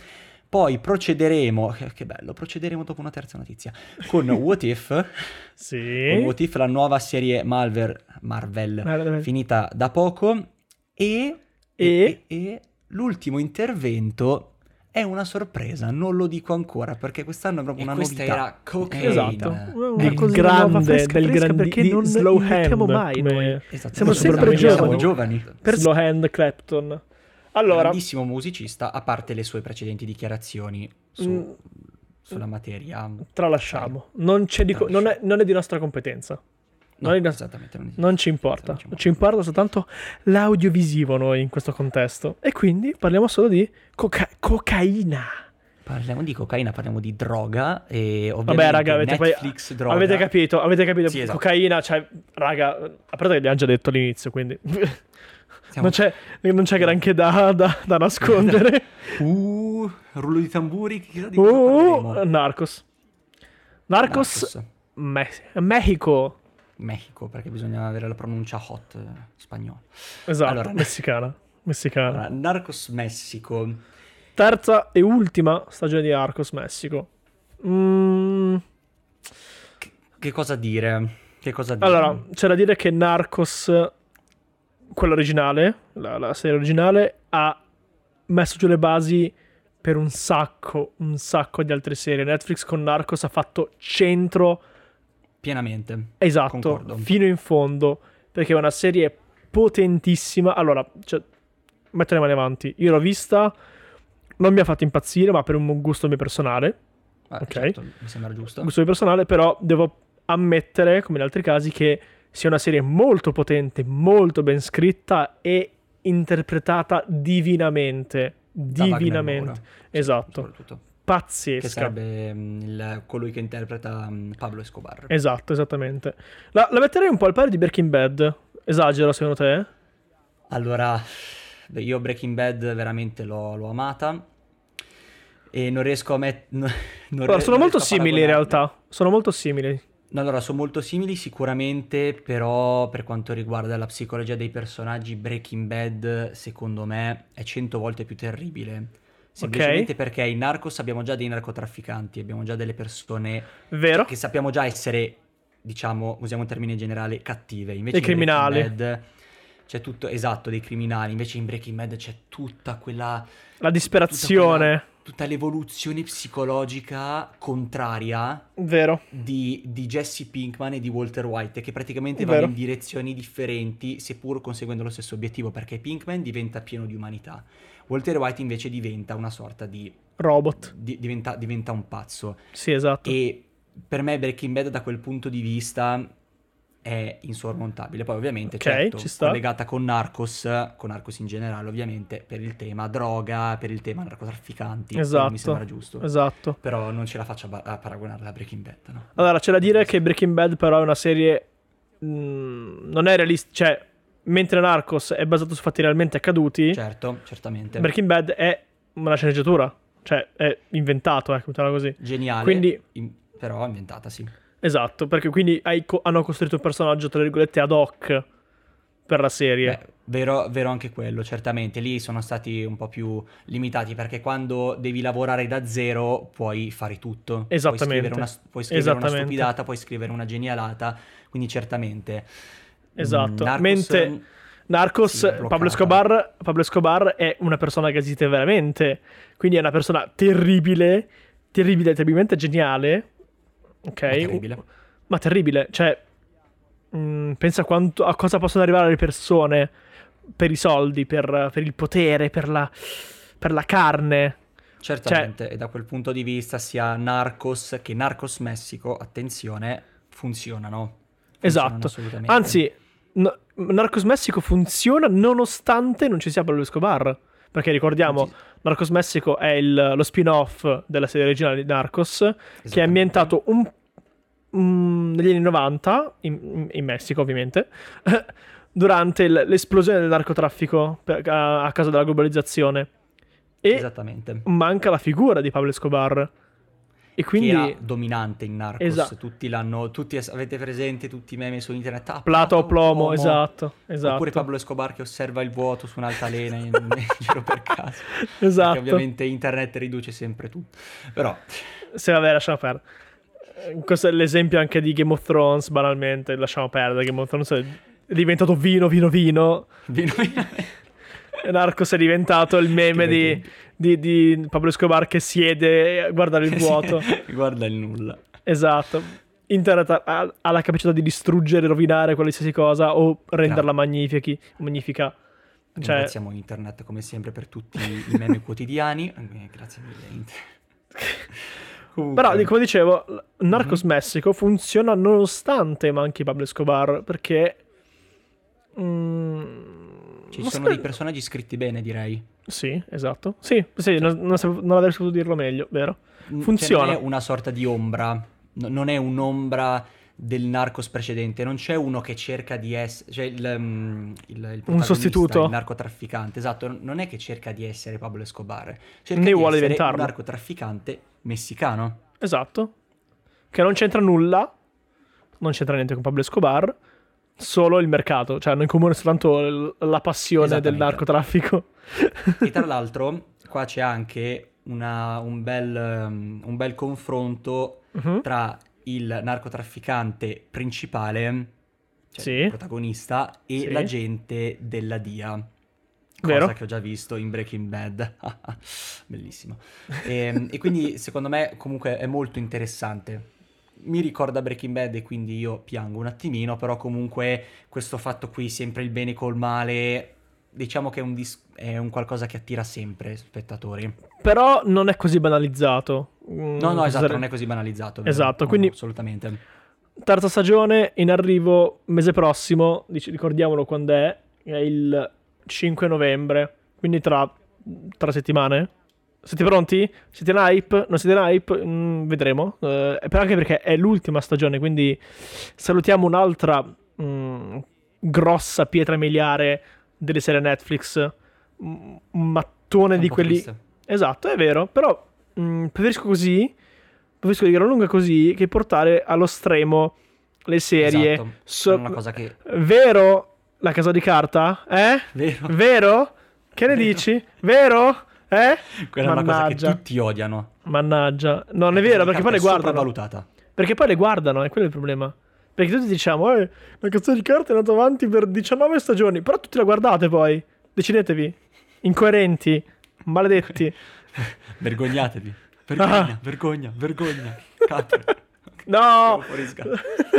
Poi procederemo, che bello, procederemo dopo una terza notizia, con What If, sì. con What If, la nuova serie Marvel, Marvel, Marvel. finita da poco, e, e? E, e l'ultimo intervento è una sorpresa, non lo dico ancora perché quest'anno è proprio e una novità. Era Cocaine. Esatto. Una è cosa grande, nuova, fresca, del grande perché di non slow hand mai noi. Esatto. Siamo sempre giovani. giovani. Per slow hand Clapton. Allora, grandissimo musicista, a parte le sue precedenti dichiarazioni su, mm, sulla materia. Tralasciamo. Non c'è di non è, non è di nostra competenza. No, non, esattamente, non, non ci importa, non ci, ci importa soltanto l'audiovisivo noi in questo contesto e quindi parliamo solo di coca- cocaina. Parliamo di cocaina, parliamo di droga e ovviamente Vabbè, raga, avete Netflix poi, droga. Avete capito, avete capito, sì, esatto. Cocaina, cioè raga, a parte che l'abbiamo già detto all'inizio, quindi non c'è, non c'è granché da, da, da nascondere. Uh, rullo di tamburi, chissà di cosa parliamo. Narcos. Narcos, Narcos. Messico. Messico, perché bisogna avere la pronuncia hot spagnola. Esatto, allora, messicana, messicana. Allora, Narcos Messico. Terza e ultima stagione di Narcos Messico. Mm. Che, che cosa dire? Che cosa dire? Allora, c'è da dire che Narcos, quella originale, la, la serie originale, ha messo giù le basi per un sacco, un sacco di altre serie. Netflix con Narcos ha fatto centro pienamente. Esatto, concordo. Fino in fondo, perché è una serie potentissima. Allora, cioè, metto le mani avanti. Io l'ho vista, non mi ha fatto impazzire, ma per un gusto mio personale. Ah, ok, certo, mi sembra giusto. Gusto mio personale, però devo ammettere, come in altri casi, che sia una serie molto potente, molto ben scritta e interpretata divinamente. Divinamente. Esatto. Pazzesca. Che sarebbe il, colui che interpreta Pablo Escobar. Esatto, esattamente. La, la metterei un po' al pari di Breaking Bad. Esagero, secondo te? Allora, io Breaking Bad veramente l'ho, l'ho amata. E non riesco a mettere... No, allora, sono molto simili in realtà. Sono molto simili. No, allora, sono molto simili sicuramente, però per quanto riguarda la psicologia dei personaggi, Breaking Bad, secondo me, è cento volte più terribile. Semplicemente okay. Perché in Narcos abbiamo già dei narcotrafficanti, abbiamo già delle persone Vero. che sappiamo già essere, diciamo, usiamo un termine generale, cattive. Invece dei in criminali. Bad, c'è tutto, esatto, dei criminali. Invece in Breaking Bad c'è tutta quella... La disperazione. Tutta quella, tutta l'evoluzione psicologica contraria Vero. Di, di Jesse Pinkman e di Walter White, che praticamente Vero. vanno in direzioni differenti, seppur conseguendo lo stesso obiettivo, perché Pinkman diventa pieno di umanità. Walter White invece diventa una sorta di... Robot. Di, diventa, diventa un pazzo. Sì, esatto. E per me Breaking Bad da quel punto di vista è insormontabile. Poi ovviamente, okay, certo, ci sta. Collegata con Narcos, con Narcos in generale ovviamente, per il tema droga, per il tema narcotrafficanti, esatto, mi sembra giusto. Esatto. Però non ce la faccio a paragonarla a Breaking Bad, no? Allora, c'è da dire che Breaking Bad però è una serie mh, non è realistica, cioè mentre Narcos è basato su fatti realmente accaduti, certo, certamente, Breaking Bad è una sceneggiatura, cioè è inventato, ecco, eh, così. Geniale. Quindi in, però inventata, sì. Esatto, perché quindi hai co- hanno costruito un personaggio, tra virgolette, ad hoc per la serie. Beh, vero, vero anche quello, certamente. Lì sono stati un po' più limitati, perché quando devi lavorare da zero puoi fare tutto. Esattamente. Puoi scrivere una, puoi scrivere una stupidata, puoi scrivere una genialata, quindi certamente. Esatto. Narcos, Mente, Narcos sì, Pablo Escobar, Pablo Escobar è una persona che esiste veramente, quindi è una persona terribile, terribile, terribilmente geniale. Ok, ma terribile. Ma terribile, cioè mh, pensa quanto, a cosa possono arrivare le persone per i soldi, per, per il potere, per la, per la carne. Certamente, cioè, e da quel punto di vista sia Narcos che Narcos Messico, attenzione, funzionano. funzionano esatto, assolutamente. Anzi, no, Narcos Messico funziona nonostante non ci sia Pablo Escobar, perché ricordiamo... Narcos Messico è il, lo spin-off della serie originale di Narcos, che è ambientato un, um, negli anni novanta, in, in Messico ovviamente, durante l'esplosione del narcotraffico per, a, a causa della globalizzazione. E Esattamente. manca la figura di Pablo Escobar. E quindi... Che era dominante in Narcos, esatto. Tutti l'hanno, tutti avete presente tutti i meme su internet. Ah, Plato o Plomo, esatto, esatto. Oppure Pablo Escobar che osserva il vuoto su un'altalena in, in giro per caso. Esatto. Perché ovviamente internet riduce sempre tutto. Però... Se vabbè, lasciamo perdere. Questo è l'esempio anche di Game of Thrones, banalmente, lasciamo perdere. Game of Thrones è diventato vino, vino, vino. Vino, vino. Narcos è diventato il meme di, di, di Pablo Escobar che siede a guardare il vuoto. Guarda il nulla. Esatto. Internet ha, ha la capacità di distruggere, rovinare qualsiasi cosa o renderla magnifica. magnifica. Cioè... Ringraziamo internet come sempre per tutti i meme quotidiani. Grazie mille. Comunque. Però, come dicevo, Narcos mm-hmm. Messico funziona nonostante manchi Pablo Escobar, perché... Mm... Ci Ma sono sper- dei personaggi scritti bene, direi. Sì, esatto. Sì, sì, non, non, non avrei potuto dirlo meglio, vero? Funziona. Cioè, non è una sorta di ombra, no, non è un'ombra del Narcos precedente. Non c'è uno che cerca di essere... Cioè, il, um, il, il protagonista, un sostituto. Il narcotrafficante, esatto. Non è che cerca di essere Pablo Escobar. Cerca ne di vuole essere diventarlo. Un narcotrafficante messicano. Esatto. Che non c'entra nulla. Non c'entra niente con Pablo Escobar. Solo il mercato, cioè hanno in comune soltanto la passione del narcotraffico. E tra l'altro qua c'è anche una, un, bel, um, un bel confronto uh-huh. tra il narcotrafficante principale, cioè sì. il protagonista, e sì. l'agente della D I A. cosa Vero? Che ho già visto in Breaking Bad. Bellissimo. E, e quindi secondo me comunque è molto interessante. Mi ricorda Breaking Bad e quindi io piango un attimino, però comunque questo fatto qui, sempre il bene col male, diciamo che è un, dis- è un qualcosa che attira sempre spettatori. Però non è così banalizzato. Mm, no, no, esatto, sare... non è così banalizzato. Vero? Esatto, quindi... No, assolutamente. Terza stagione in arrivo mese prossimo, ricordiamolo quando è, è il cinque novembre, quindi tra, tra settimane. Siete pronti? Siete in hype? Non siete in hype? Mm, vedremo. Eh, anche perché è l'ultima stagione, quindi salutiamo un'altra mm, grossa pietra miliare delle serie Netflix. Un mattone di quelli... Triste. Esatto, è vero, però mm, preferisco così, preferisco di gran lunga così, che portare allo stremo le serie. Esatto, so... una cosa che... Vero? La casa di carta? Eh? Vero? Vero? Che ne vero. dici? Vero? Eh? Quella Mannaggia. È una cosa che tutti odiano. Mannaggia. No, non è vero, perché poi le guardano. Perché poi le guardano, è quello il problema. Perché tutti diciamo, eh, la cazzo di carta è andata avanti per diciannove stagioni. Però tutti la guardate poi. Decidetevi. Incoerenti. Maledetti. Vergognatevi. Vergogna, ah. vergogna, vergogna. Capri. No!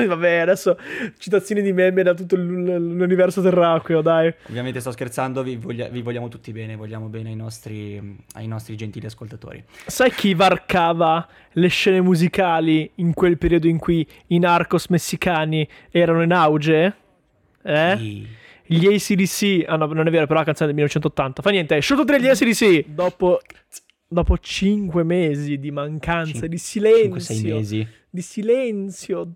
Vabbè, adesso citazioni di meme da tutto l'universo terracqueo, dai. Ovviamente sto scherzando, vi, voglia, vi vogliamo tutti bene, vogliamo bene ai nostri, ai nostri gentili ascoltatori. Sai chi varcava le scene musicali in quel periodo in cui i Narcos messicani erano in auge? Eh? Sì. Gli A C D C, ah no, non è vero, però la canzone del millenovecentottanta. Fa niente, è sciolto tre gli A C D C! Dopo... Dopo cinque mesi di mancanza, Cin- di silenzio, cinque, mesi. Di silenzio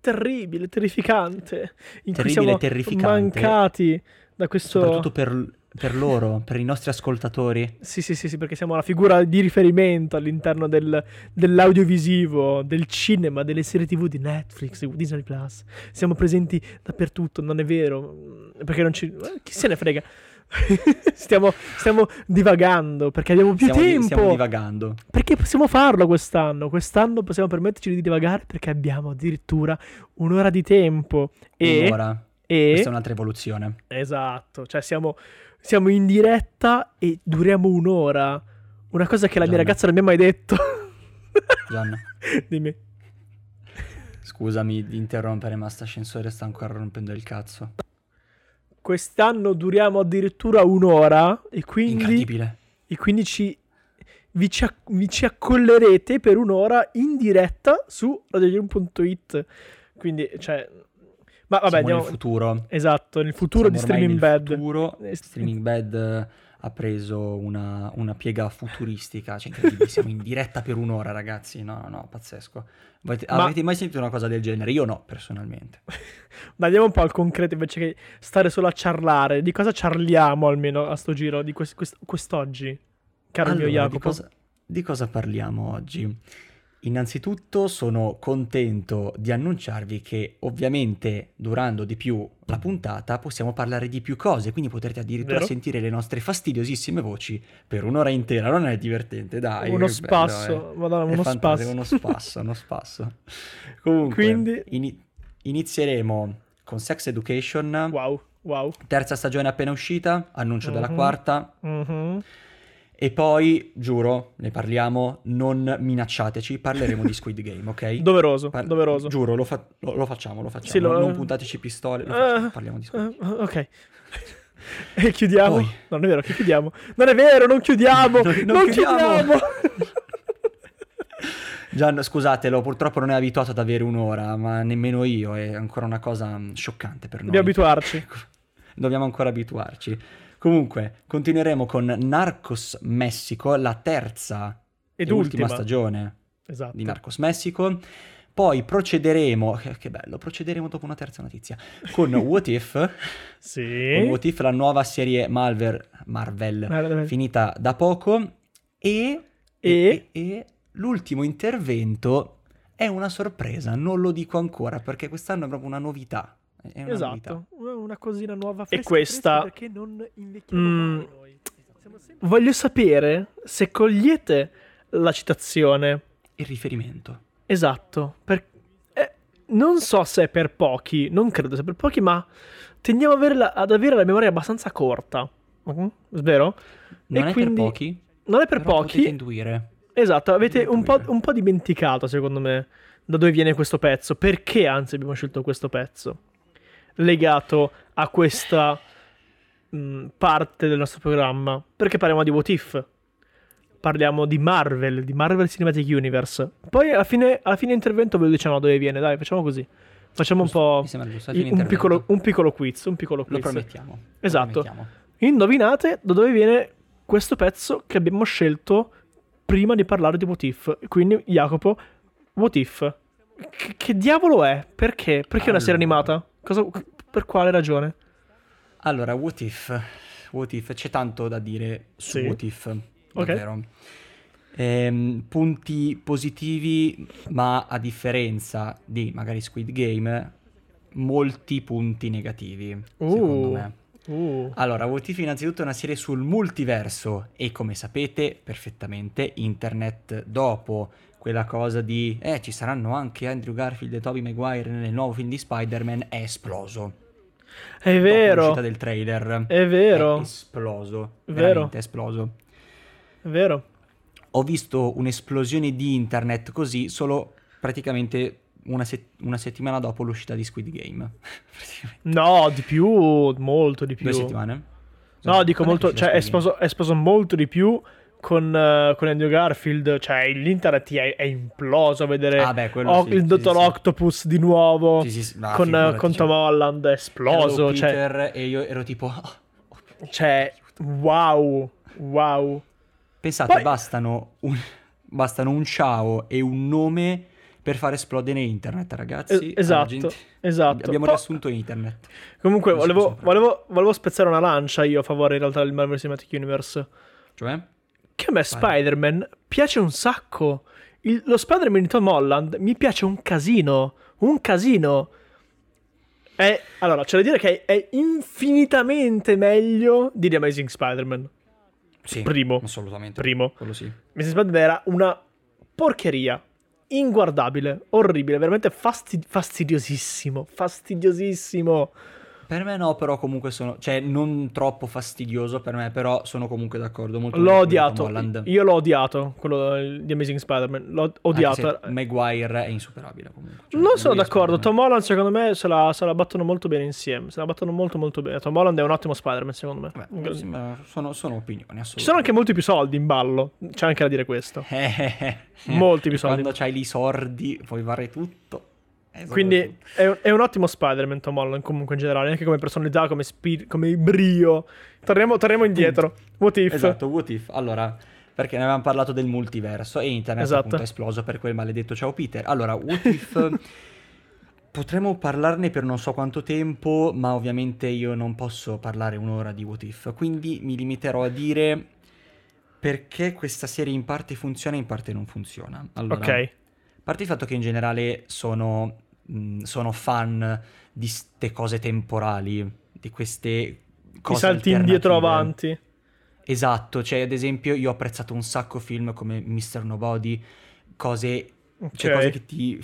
terribile, terrificante, in terribile, cui siamo terrificante. mancati da questo... Soprattutto per, per loro, per i nostri ascoltatori. Sì, sì, sì, sì, perché siamo la figura di riferimento all'interno del, dell'audiovisivo, del cinema, delle serie tivù di Netflix, Disney Plus. Siamo presenti dappertutto, non è vero, perché non ci... Chi se ne frega? stiamo, stiamo divagando perché abbiamo più stiamo, tempo stiamo divagando perché possiamo farlo quest'anno quest'anno possiamo permetterci di divagare perché abbiamo addirittura un'ora di tempo e, un'ora e... questa è un'altra evoluzione, esatto, cioè siamo, siamo in diretta e duriamo un'ora, una cosa che la Gianna. mia ragazza non mi ha mai detto. Gianna, dimmi. Scusami di interrompere, ma st'ascensore sta ancora rompendo il cazzo. Quest'anno duriamo addirittura un'ora e quindi, e quindi ci, vi, ci, vi ci accollerete per un'ora in diretta su radio yulm punto it. Quindi, cioè... Ma vabbè, andiamo... nel futuro. Esatto, nel futuro Siamo di Streaming Bad. Futuro, Streaming Bad ha preso una, una piega futuristica. Cioè, incredibile, siamo in diretta per un'ora, ragazzi. No, no, no, pazzesco. Avete, Ma... avete mai sentito una cosa del genere? Io no, personalmente. Ma andiamo un po' al concreto invece che stare solo a ciarlare. Di cosa ciarliamo almeno a sto giro di quest- quest- quest'oggi, caro allora, mio Jacopo? Di cosa, di cosa parliamo oggi? Innanzitutto sono contento di annunciarvi che ovviamente durando di più la puntata possiamo parlare di più cose, quindi potrete addirittura Vero? sentire le nostre fastidiosissime voci per un'ora intera. Non è divertente, dai. Uno spasso, bello, eh. Madonna, uno spasso. uno spasso, uno spasso. Comunque, quindi... in- inizieremo con Sex Education. Wow, wow. Terza stagione appena uscita, annuncio mm-hmm. della quarta. Mm-hmm. E poi, giuro, ne parliamo, non minacciateci, parleremo di Squid Game, ok? Doveroso, Par- doveroso. Giuro, lo, fa- lo, lo facciamo, lo facciamo, sì, lo... non puntateci pistole, lo facciamo, uh, parliamo di Squid Game. Uh, ok. E chiudiamo. Poi. Non è vero che chiudiamo. Non è vero, non chiudiamo, non, non, non chiudiamo. chiudiamo. Gian, scusatelo, purtroppo non è abituato ad avere un'ora, ma nemmeno io, è ancora una cosa scioccante per noi. Dobbiamo abituarci. Dobbiamo ancora abituarci. Comunque, continueremo con Narcos Messico, la terza ed ultima stagione esatto. di Narcos Messico. Poi procederemo, che bello, procederemo dopo una terza notizia, con What If, sì. con What If, la nuova serie Marvel, Marvel, Marvel. finita da poco, e, e? E, e l'ultimo intervento è una sorpresa, non lo dico ancora perché quest'anno è proprio una novità. Una esatto, novità. Una cosina nuova fresca, e questa fresca perché non invecchiamo mm, noi. Sempre... Voglio sapere se cogliete la citazione, il riferimento. Esatto, per... eh, non so se è per pochi, non credo sia per pochi, ma tendiamo ad avere la, ad avere la memoria abbastanza corta. uh-huh, è vero? Non e è quindi... per pochi. Non è per però pochi. Potete intuire. Esatto, avete intuire. Un, po', un po' dimenticato, secondo me, da dove viene questo pezzo. Perché, anzi, abbiamo scelto questo pezzo legato a questa mh, parte del nostro programma? Perché parliamo di What If? Parliamo di Marvel, di Marvel Cinematic Universe. Poi alla fine, alla fine intervento ve lo diciamo dove viene, dai, facciamo così. Facciamo un po' un piccolo, un piccolo quiz, un piccolo quiz. Lo promettiamo. Esatto. Lo promettiamo. Indovinate da dove viene questo pezzo che abbiamo scelto prima di parlare di What If. Quindi, Jacopo, What If? Che, che diavolo è? Perché? Perché allora, è una serie animata? Cosa, per quale ragione? Allora, What If? What If? C'è tanto da dire su sì. What If, davvero. Okay. Ehm, punti positivi, ma a differenza di magari Squid Game, molti punti negativi, uh, secondo me. Uh. Allora, What If innanzitutto è una serie sul multiverso e, come sapete perfettamente, internet dopo quella cosa di eh ci saranno anche Andrew Garfield e Tobey Maguire nel nuovo film di Spider-Man è esploso. È vero. Dopo l'uscita del trailer. È vero. È esploso. È vero. Veramente è esploso. È vero. Ho visto un'esplosione di internet così solo praticamente una, se- una settimana dopo l'uscita di Squid Game. No, di più, molto di più. Due settimane? No, no, dico molto, cioè è esploso, è esploso molto di più con, uh, con Andrew Garfield, cioè l'internet è, è imploso a vedere ah, beh, o- sì, il sì, dottor sì, Octopus sì. di nuovo sì, sì, no, con, figura, con Tom Holland, è esploso. Hello, Peter, cioè... E io ero tipo... Oh, oh, cioè, wow, wow. Pensate, Poi... bastano, un, bastano un ciao e un nome per far esplodere internet, ragazzi. Esatto, gente... esatto. Abbiamo Poi... riassunto internet. Comunque, so volevo, volevo, volevo spezzare una lancia io a favore in realtà del Marvel Cinematic Universe. Cioè? Che a me Spider-Man piace un sacco. Il, lo Spider-Man di Tom Holland mi piace un casino, un casino. È, allora, c'è da dire che è, è infinitamente meglio di The Amazing Spider-Man. Sì, primo, assolutamente. Primo. Quello sì. Spider-Man era una porcheria, inguardabile, orribile, veramente fastid- fastidiosissimo, fastidiosissimo. Per me no, però comunque sono, cioè non troppo fastidioso per me, però sono comunque d'accordo molto. L'ho odiato. Io l'ho odiato, quello di Amazing Spider-Man, l'ho odiato. Maguire è insuperabile comunque. Cioè, non sono d'accordo, Tom Holland secondo me se la, se la battono molto bene insieme, se la battono molto molto bene. Tom Holland è un ottimo Spider-Man secondo me. Beh, sì, sono, sono opinioni assolutamente. Ci sono anche molti più soldi in ballo, c'è anche da dire questo. Molti più soldi. Quando c'hai lì sordi puoi fare tutto. Esatto. Quindi è un, è un ottimo Spider-Man Tom Holland comunque in generale, anche come personalità, come, spir- come brio. Torniamo, torniamo indietro. What If? Esatto, What If? Allora, perché ne avevamo parlato del multiverso e internet esatto. appunto è esploso per quel maledetto ciao Peter. Allora, What If? Potremmo parlarne per non so quanto tempo, ma ovviamente io non posso parlare un'ora di What If, quindi mi limiterò a dire perché questa serie in parte funziona e in parte non funziona. Allora, ok. A parte il fatto che in generale sono, mh, sono fan di ste cose temporali, di queste cose ti salti indietro avanti. Esatto, cioè ad esempio io ho apprezzato un sacco film come Mister Nobody, cose, okay. cioè cose che ti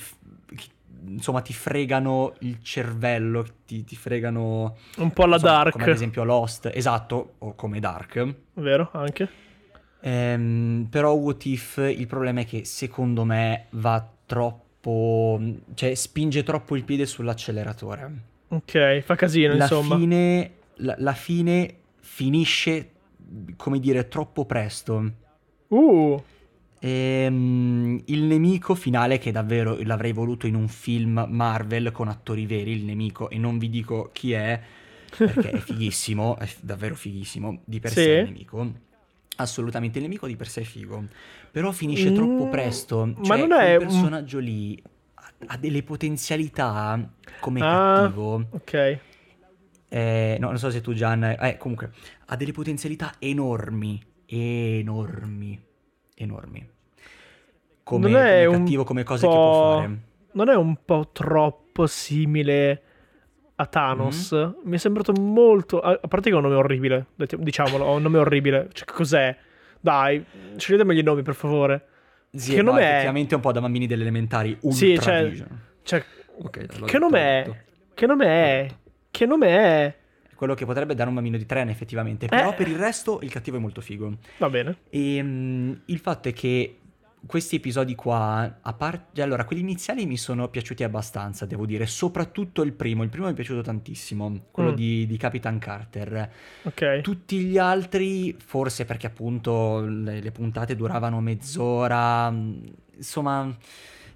che, insomma ti fregano il cervello, ti, ti fregano un po' alla so, Dark, come ad esempio Lost, esatto, o come Dark. Vero, anche. Um, però What If il problema è che secondo me va troppo, cioè spinge troppo il piede sull'acceleratore. Ok, fa casino la insomma. Fine, la, la fine finisce, come dire, troppo presto. Uh. E, um, il nemico finale, che davvero l'avrei voluto in un film Marvel con attori veri, il nemico, e non vi dico chi è, perché è fighissimo, è davvero fighissimo, di per sì. sé il nemico. Assolutamente, il nemico di per sé è figo, però finisce mm, troppo presto. Cioè, ma non è quel personaggio lì ha, ha delle potenzialità come ah, cattivo. Ok. Eh, no, non so se tu Gian... Eh, comunque, ha delle potenzialità enormi, enormi, enormi. Come, non è come cattivo, come cose che può fare. Non è un po' troppo simile... a Thanos mm-hmm. mi è sembrato molto, a parte che è un nome orribile, diciamolo, ho un nome orribile, cioè cos'è? Dai, sceglietemi i nomi per favore. Sì, che nome è? Effettivamente un po' da bambini delle elementari, Ultravision. Sì, cioè, cioè okay, che nome è? Che nome è? Che nome è? quello che potrebbe dare un bambino di tre anni effettivamente, però eh. per il resto il cattivo è molto figo. Va bene. E mh, il fatto è che questi episodi qua, a parte, allora, quelli iniziali mi sono piaciuti abbastanza, devo dire, soprattutto il primo. Il primo mi è piaciuto tantissimo, quello mm. di, di Capitan Carter. Ok. Tutti gli altri, forse perché appunto le, le puntate duravano mezz'ora, insomma,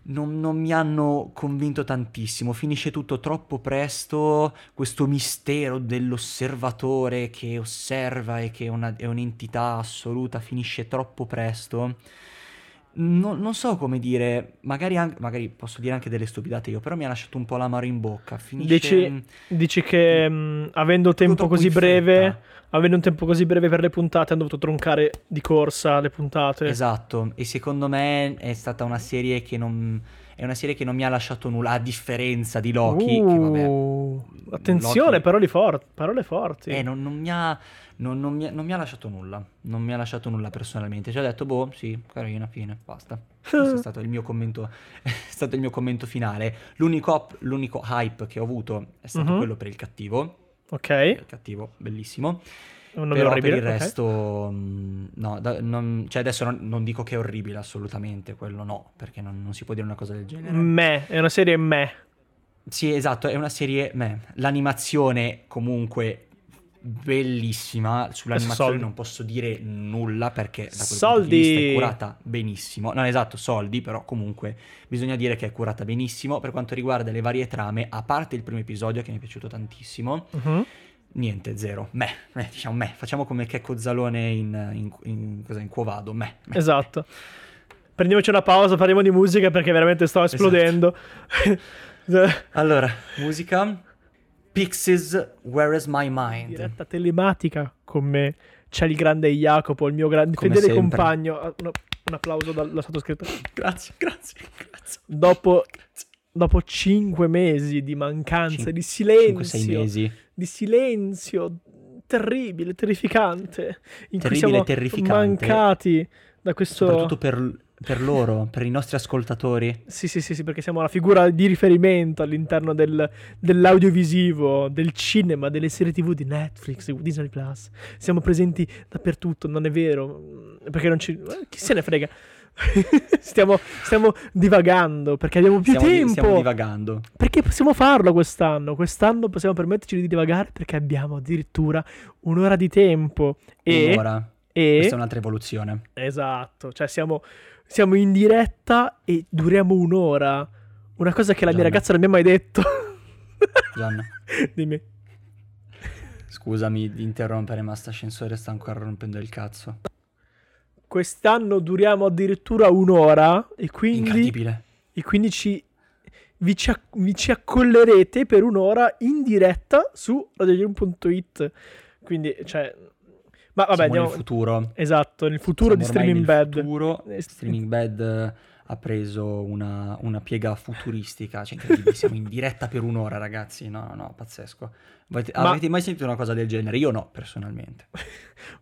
non, non mi hanno convinto tantissimo. Finisce tutto troppo presto, questo mistero dell'osservatore che osserva e che è, una, è un'entità assoluta, finisce troppo presto. Non, non so come dire, magari, anche, magari posso dire anche delle stupidate io, però mi ha lasciato un po' l'amaro in bocca. Finisce... Dici, dici che mh, avendo tempo così breve, avendo un tempo così breve per le puntate, hanno dovuto troncare di corsa le puntate. Esatto, e secondo me è stata una serie che non... è una serie che non mi ha lasciato nulla, a differenza di Loki. Uh, che vabbè, attenzione, Loki... for- parole forti. Eh, non, non, mi ha, non, non, mi ha, non mi ha lasciato nulla, non mi ha lasciato nulla personalmente. Ci ho detto, boh, sì, carina, fine, basta. Questo è stato il mio commento, è stato il mio commento finale. L'unico, op, l'unico hype che ho avuto è stato uh-huh. quello per il cattivo. Ok. Il cattivo, bellissimo. Però orribile, per il resto okay. no, da, non, cioè adesso non, non dico che è orribile assolutamente, quello no, perché non, non si può dire una cosa del genere. Meh, è una serie meh. Sì, esatto, è una serie meh. L'animazione comunque bellissima, sull'animazione soldi. non posso dire nulla perché da quel soldi. punto di vista è curata benissimo. No, esatto, soldi, però comunque bisogna dire che è curata benissimo. Per quanto riguarda le varie trame, a parte il primo episodio che mi è piaciuto tantissimo, uh-huh. niente, zero, meh, meh, diciamo meh, facciamo come Checco Zalone in, in, in, cosa, in Cuovado, meh, meh. Esatto, prendiamoci una pausa, parliamo di musica perché veramente sto esplodendo. Esatto. Allora, musica, Pixies, Where Is My Mind? Diretta telematica con me, c'è il grande Jacopo, il mio grande come fedele sempre. compagno, un, un applauso dal sottoscritto. Grazie, grazie, grazie. Dopo... Grazie. Dopo cinque mesi di mancanza, Cin- di silenzio, cinque, sei mesi. di silenzio terribile, terrificante, in terribile, cui siamo terrificante. mancati da questo... Soprattutto per, per loro, per i nostri ascoltatori. Sì, sì, sì, sì, perché siamo la figura di riferimento all'interno del, dell'audiovisivo, del cinema, delle serie tv di Netflix, Disney Plus. Siamo presenti dappertutto, non è vero, perché non ci... Eh, chi se ne frega? stiamo, stiamo divagando perché abbiamo più stiamo, tempo stiamo divagando perché possiamo farlo quest'anno quest'anno possiamo permetterci di divagare perché abbiamo addirittura un'ora di tempo e, un'ora e... questa è un'altra evoluzione, esatto, cioè siamo, siamo in diretta e duriamo un'ora, una cosa che la Gianna. mia ragazza non mi ha mai detto. Gianna, dimmi. Scusami di interrompere, ma st'ascensore sta ancora rompendo il cazzo. Quest'anno duriamo addirittura un'ora e quindi, incredibile. E quindi ci, vi, ci, vi ci accollerete per un'ora in diretta su radio yulm punto it. Quindi, cioè... Ma vabbè, siamo andiamo... nel futuro. Esatto, nel futuro siamo di Streaming Bad. Futuro, Streaming Bad ha preso una, una piega futuristica. Cioè, incredibile, siamo in diretta per un'ora, ragazzi. No, no, no, pazzesco. Avete, Ma... avete mai sentito una cosa del genere? Io no, personalmente.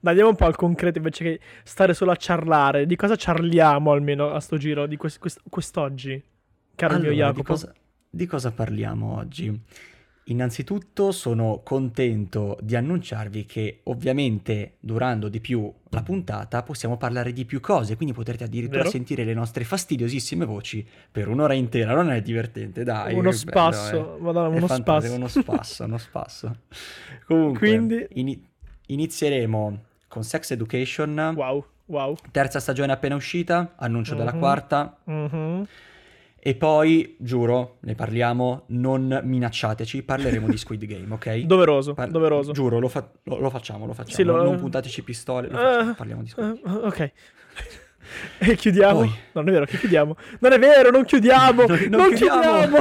Ma andiamo un po' al concreto invece che stare solo a ciarlare. Di cosa ciarliamo almeno a sto giro di quest- quest- quest'oggi, caro allora, mio Jacopo? Di cosa, di cosa parliamo oggi? Innanzitutto sono contento di annunciarvi che ovviamente durando di più la puntata possiamo parlare di più cose, quindi potrete addirittura Vero? sentire le nostre fastidiosissime voci per un'ora intera. Non è divertente, dai. Uno spasso, bello, Madonna, uno, spasso. uno spasso, uno spasso. Comunque, quindi... in- inizieremo con Sex Education. Wow, wow. Terza stagione appena uscita, annuncio mm-hmm. della quarta. Mm-hmm. E poi, giuro, ne parliamo, non minacciateci, parleremo di Squid Game, ok? Doveroso, Par- doveroso. Giuro, lo, fa- lo, lo facciamo, lo facciamo, sì, lo... non puntateci pistole, lo facciamo, uh, parliamo di Squid Game. Uh, ok. E chiudiamo. Poi. Non è vero che chiudiamo. Non è vero, non chiudiamo, non, non, non chiudiamo. chiudiamo.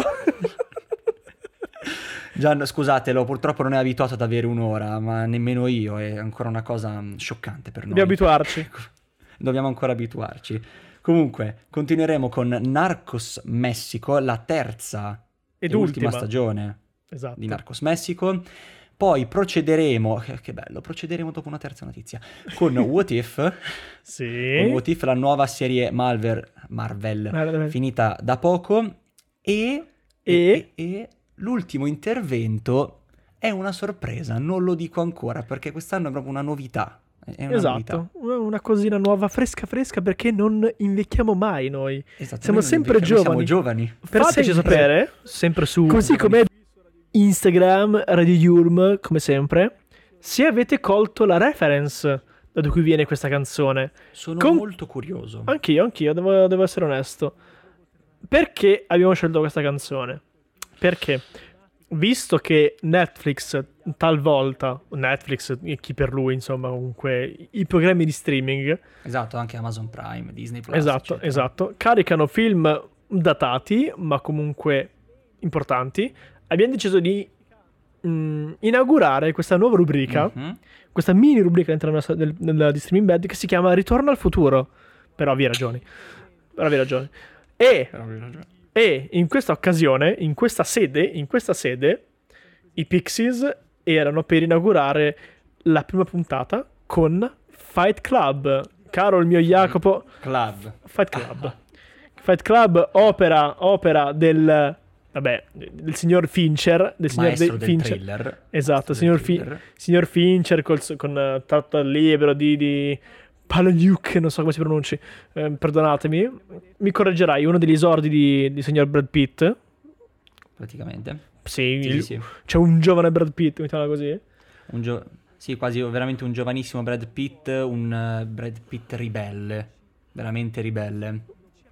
Gian, scusatelo, purtroppo non è abituato ad avere un'ora, ma nemmeno io, è ancora una cosa scioccante per noi. Dobbiamo abituarci. Dobbiamo ancora abituarci. Comunque, continueremo con Narcos Messico, la terza ed e ultima, ultima stagione esatto. di Narcos Messico. Poi procederemo, che bello, procederemo dopo una terza notizia, con What If, sì. con What If, la nuova serie Marvel, Marvel, Marvel. finita da poco, e, e? e, e l'ultimo intervento È una sorpresa, non lo dico ancora, perché quest'anno è proprio una novità. È una esatto, novità. Una cosina nuova, fresca fresca, perché non invecchiamo mai noi. Esatto, siamo noi sempre giovani. Siamo giovani. Per Fateci sapere, sempre su... Così come Instagram, Radio Yulm, come sempre, se avete colto la reference da cui viene questa canzone. Sono Con... molto curioso. Anch'io, anch'io, devo, devo essere onesto. Perché abbiamo scelto questa canzone? Perché... visto che Netflix talvolta, Netflix chi per lui insomma, comunque i programmi di streaming, esatto, anche Amazon Prime, Disney Plus, esatto, eccetera. Esatto, caricano film datati ma comunque importanti, abbiamo deciso di mh, inaugurare questa nuova rubrica, mm-hmm. questa mini rubrica all'interno del, del, di Streaming Bad, che si chiama Ritorno al futuro, per ovvie ragioni, per ovvie ragioni. E per ovvie ragioni. E in questa occasione, in questa sede, in questa sede, i Pixies erano per inaugurare la prima puntata con Fight Club. Caro il mio Jacopo... Club. Fight Club. Fight Club, opera, opera del... vabbè, del signor Fincher. Del signor Maestro de- del Fincher. Thriller. Esatto, signor, del thriller. Fi- signor Fincher col, con tratto al libro di... di... Palahniuk, non so come si pronunci, eh, perdonatemi, mi correggerai, uno degli esordi di, di signor Brad Pitt. Praticamente. Sì, sì, sì. C'è un giovane Brad Pitt, mettiamola così. Un gio- sì, quasi veramente un giovanissimo Brad Pitt, un uh, Brad Pitt ribelle, veramente ribelle.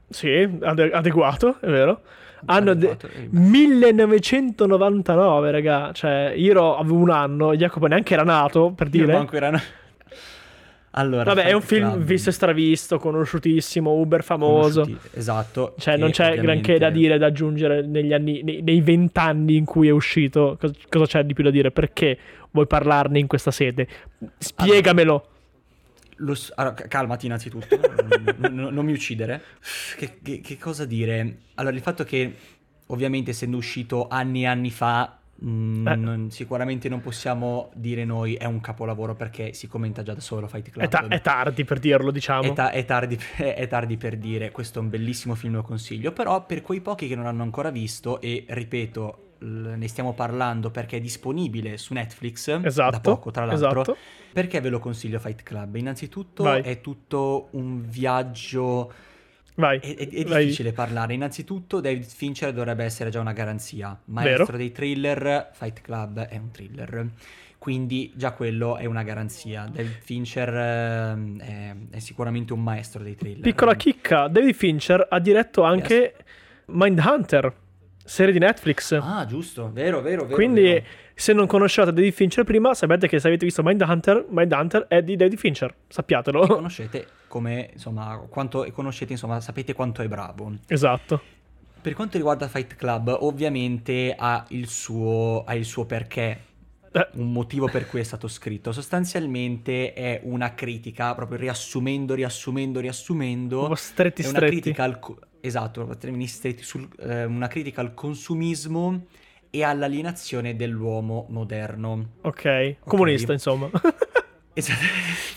Sì, ade- adeguato, è vero. Hanno de- millenovecentonovantanove, raga, cioè io ero, avevo un anno, Jacopo neanche era nato, per dire. Io manco era nato. Allora, vabbè, Fight è un film Club. Visto e stravisto, conosciutissimo, uber famoso. Esatto. Cioè non c'è ovviamente... granché da dire, da aggiungere negli anni, nei, nei vent'anni in cui è uscito. Cosa, cosa c'è di più da dire? Perché vuoi parlarne in questa sede? Spiegamelo. Allora, lo, allora, calmati innanzitutto, non, non, non mi uccidere. Che, che, che cosa dire? Allora, il fatto che ovviamente essendo uscito anni e anni fa... Mm, sicuramente non possiamo dire noi è un capolavoro, perché si commenta già da solo Fight Club. È, ta- è tardi per dirlo, diciamo. È, ta- è, tardi per, è tardi per dire, questo è un bellissimo film, lo consiglio, però per quei pochi che non l'hanno ancora visto, e ripeto, ne stiamo parlando perché è disponibile su Netflix, esatto, da poco tra l'altro, esatto. Perché ve lo consiglio Fight Club? Innanzitutto Vai. È tutto un viaggio... Vai, è, è difficile vai. Parlare. Innanzitutto David Fincher dovrebbe essere già una garanzia. Maestro Vero. Dei thriller, Fight Club è un thriller, quindi già quello è una garanzia. David Fincher eh, è, è sicuramente un maestro dei thriller. Piccola chicca, David Fincher ha diretto anche yes. Mindhunter, serie di Netflix. Ah, giusto, vero, vero, vero. Quindi vero. Se non conoscevate David Fincher prima, sapete che se avete visto Mindhunter, Mindhunter è di David Fincher, sappiatelo. E conoscete come, insomma, quanto conoscete, insomma, sapete quanto è bravo. Esatto. Per quanto riguarda Fight Club, ovviamente ha il suo, ha il suo perché, eh. un motivo per cui è stato scritto. Sostanzialmente è una critica, proprio riassumendo, riassumendo, riassumendo. Un po' stretti, è una stretti. Critica al... Esatto, sul, eh, una critica al consumismo e all'alienazione dell'uomo moderno. Ok, okay. Comunista insomma. Esatto,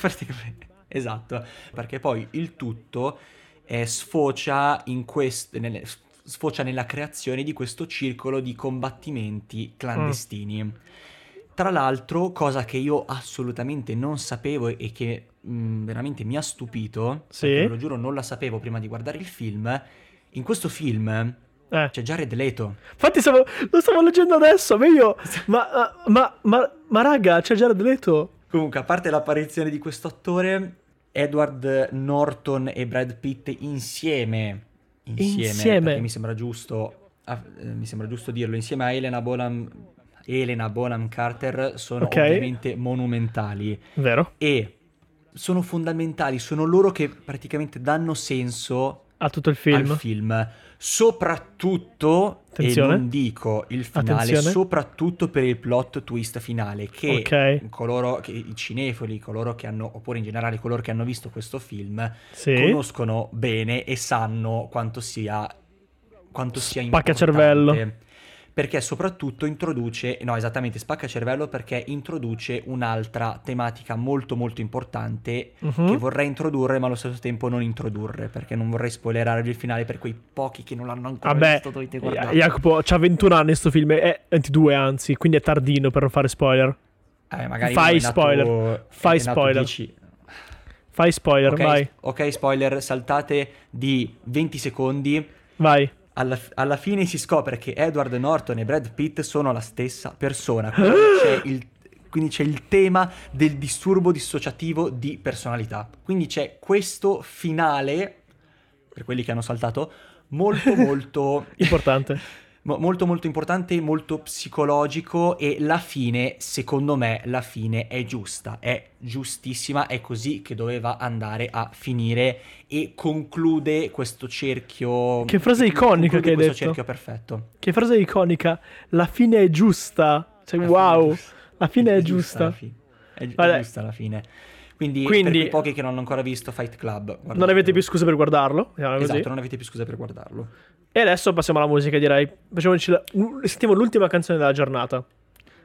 praticamente. Esatto, perché poi il tutto eh, sfocia, in quest- nelle, sfocia nella creazione di questo circolo di combattimenti clandestini. Mm. Tra l'altro, cosa che io assolutamente non sapevo e che mh, veramente mi ha stupito, sì. Ve lo giuro, non la sapevo prima di guardare il film, in questo film eh. c'è Jared Leto. Infatti stavo, lo stavo leggendo adesso, ma io... Ma, ma, ma, ma raga, c'è Jared Leto? Comunque, a parte l'apparizione di questo attore, Edward Norton e Brad Pitt insieme, insieme, insieme. Perché mi sembra giusto, eh, mi sembra giusto dirlo, insieme a Elena Bonham... Elena Bonham Carter sono okay. ovviamente monumentali. Vero. E sono fondamentali, sono loro che praticamente danno senso a tutto il film. Al film. Soprattutto, Attenzione. E non dico il finale, Attenzione. Soprattutto per il plot twist finale che, okay. coloro, che i cinefili, coloro che hanno, oppure in generale coloro che hanno visto questo film, sì. conoscono bene e sanno quanto sia quanto sia importante. Spaccacervello. perché soprattutto introduce, no esattamente spacca cervello perché introduce un'altra tematica molto molto importante uh-huh. che vorrei introdurre ma allo stesso tempo non introdurre perché non vorrei spoilerare il finale per quei pochi che non l'hanno ancora Vabbè, visto. Dovete guardare. Jacopo c'ha ventuno anni sto film, è ventidue anzi, quindi è tardino per non fare spoiler. Eh, magari fai spoiler, nato, fai spoiler. Fai spoiler, okay, vai. Ok, spoiler, saltate di venti secondi. Vai. Alla, alla fine si scopre che Edward Norton e Brad Pitt sono la stessa persona. Quindi, c'è il, quindi c'è il tema del disturbo dissociativo di personalità. Quindi c'è questo finale, per quelli che hanno saltato, molto molto... importante. Molto molto importante, molto psicologico, e la fine, secondo me, la fine è giusta, è giustissima, è così che doveva andare a finire e conclude questo cerchio... Che frase iconica che hai detto! Questo cerchio perfetto. Che frase iconica! La fine è giusta! Cioè, la wow! Fine la fine è, è giusta! giusta. È, gi- è giusta la fine. Quindi, Quindi per pochi che non hanno ancora visto Fight Club... Guardatelo. Non avete più scuse per guardarlo? Esatto, così. Non avete più scuse per guardarlo. E adesso passiamo alla musica, direi. Facciamoci la... Sentiamo l'ultima canzone della giornata.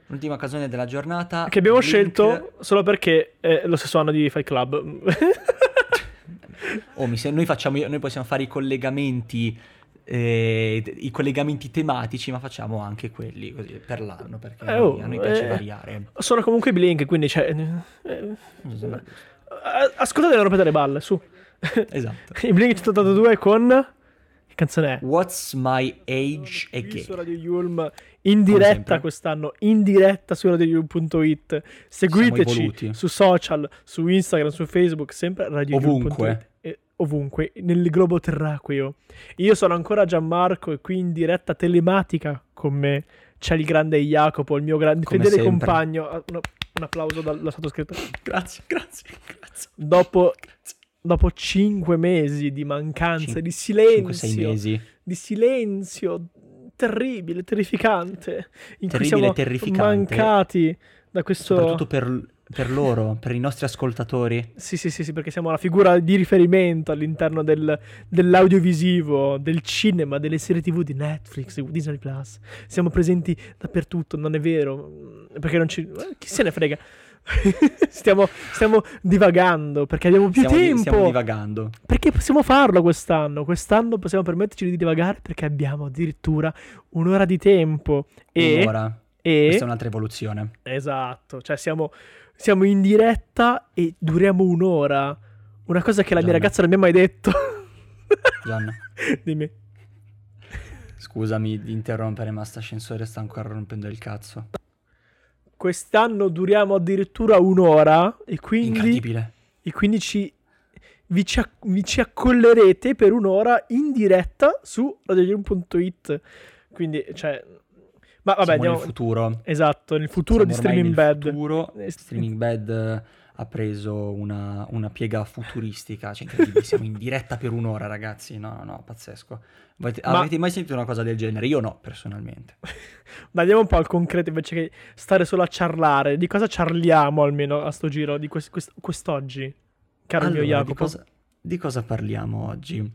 L'ultima canzone della giornata che abbiamo Blink... scelto solo perché è lo stesso anno di Fight Club. Oh, mi se... noi, facciamo... noi possiamo fare i collegamenti, eh, i collegamenti tematici, ma facciamo anche quelli così per l'anno, perché eh, oh, a noi piace eh, variare. Sono comunque i Blink, quindi c'è... Eh, ascoltate la roba delle balle, su. Esatto. I Blink centottantadue con... canzone è What's My Age Again su Radio Yulm, in diretta quest'anno, in diretta su radio yulm punto it. Seguiteci su social, su Instagram, su Facebook, sempre Radio ovunque. E ovunque nel globo terraqueo. Io sono ancora Gianmarco e qui in diretta telematica con me c'è il grande Jacopo, il mio grande Come fedele sempre. compagno. Un, un applauso dal, dal sottoscritto. Grazie, grazie, grazie. Dopo grazie. Dopo cinque mesi di mancanza, Cin- di silenzio, cinque, mesi. di silenzio terribile, terrificante, in terribile, cui siamo terrificante. mancati da questo... Soprattutto per, per loro, per i nostri ascoltatori. Sì, sì, sì, sì, perché siamo la figura di riferimento all'interno del, dell'audiovisivo, del cinema, delle serie tv di Netflix, Disney Plus. Siamo presenti dappertutto, non è vero, perché non ci... Eh, chi se ne frega. stiamo, stiamo divagando perché abbiamo più stiamo, tempo stiamo divagando perché possiamo farlo quest'anno quest'anno possiamo permetterci di divagare perché abbiamo addirittura un'ora di tempo e, un'ora e... questa è un'altra evoluzione, esatto, cioè siamo, siamo in diretta e duriamo un'ora, una cosa che la Gianna. mia ragazza non mi ha mai detto. Gianna, dimmi. Scusami di interrompere, ma sta ascensore sta ancora rompendo il cazzo. Quest'anno duriamo addirittura un'ora e quindi, incredibile. E quindi ci, vi, ci, vi ci accollerete per un'ora in diretta su radio yulm punto it. Quindi, cioè... Ma vabbè, andiamo... nel futuro. Esatto, nel futuro Siamo di Streaming Bad. Futuro, Streaming Bad ha preso una, una piega futuristica. Cioè, incredibile, siamo in diretta per un'ora, ragazzi. No, no, no, pazzesco. Avete, Ma... avete mai sentito una cosa del genere? Io no, personalmente. Ma andiamo un po' al concreto invece che stare solo a ciarlare. Di cosa ciarliamo almeno a sto giro di quest- quest- quest'oggi, caro allora, mio Jacopo? Di cosa, di cosa parliamo oggi?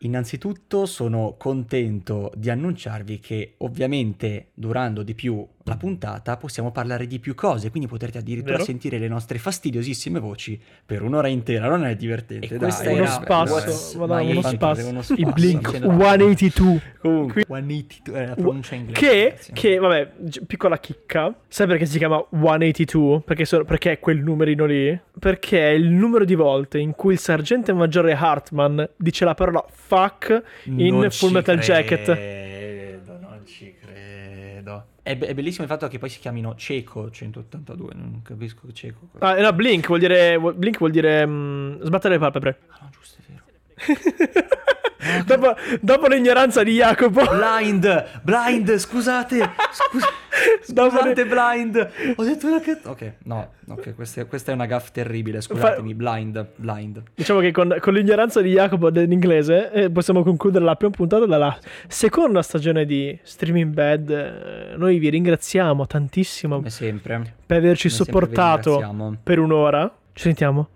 Innanzitutto sono contento di annunciarvi che ovviamente durando di più la puntata possiamo parlare di più cose, quindi potrete addirittura Vero? sentire le nostre fastidiosissime voci per un'ora intera, non è divertente? E questo è uno spazio, uno spazio, il Blink centottantadue. Comunque, centottantadue è la pronuncia inglese. Che, che, vabbè, piccola chicca, sai perché si chiama centottantadue? Perché, so, perché è quel numerino lì? Perché è il numero di volte in cui il sergente maggiore Hartman dice la parola fuck in Full Metal Jacket. Non ci credo. È, be- è bellissimo il fatto che poi si chiamino Cieco centottantadue. Non capisco che cieco. Ah, no, Blink vuol dire Blink vuol dire um, sbattere le palpebre. Ah, no, giusto, è vero. Dopo, dopo l'ignoranza di Jacopo. Blind, blind, scusate. Scusa, scusate, blind. Ho detto una che... Ok, no, ok, questa è, questa è una gaffe terribile, scusatemi, blind, blind. Diciamo che con, con l'ignoranza di Jacopo dell'inglese eh, possiamo concludere la prima puntata della seconda stagione di Streaming Bad. Noi vi ringraziamo tantissimo, come sempre, per averci come sopportato per un'ora. Ci sentiamo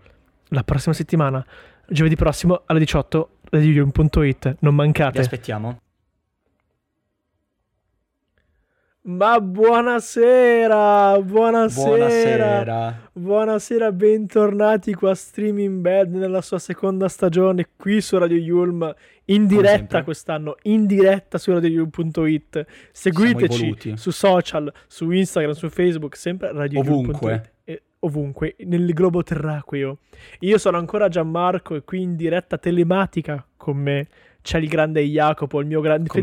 la prossima settimana. Giovedì prossimo alle diciotto radio yulm punto it, non mancate. Vi aspettiamo. Ma buonasera, buonasera, buonasera, buonasera, bentornati qua a Streaming Bad nella sua seconda stagione qui su Radio Yulm, in diretta quest'anno, in diretta su radio yulm punto it, seguiteci su social, su Instagram, su Facebook, sempre radio yulm punto it, e ovunque, nel globo terraqueo. Io sono ancora Gianmarco e qui in diretta telematica con me c'è il grande Jacopo, il mio grande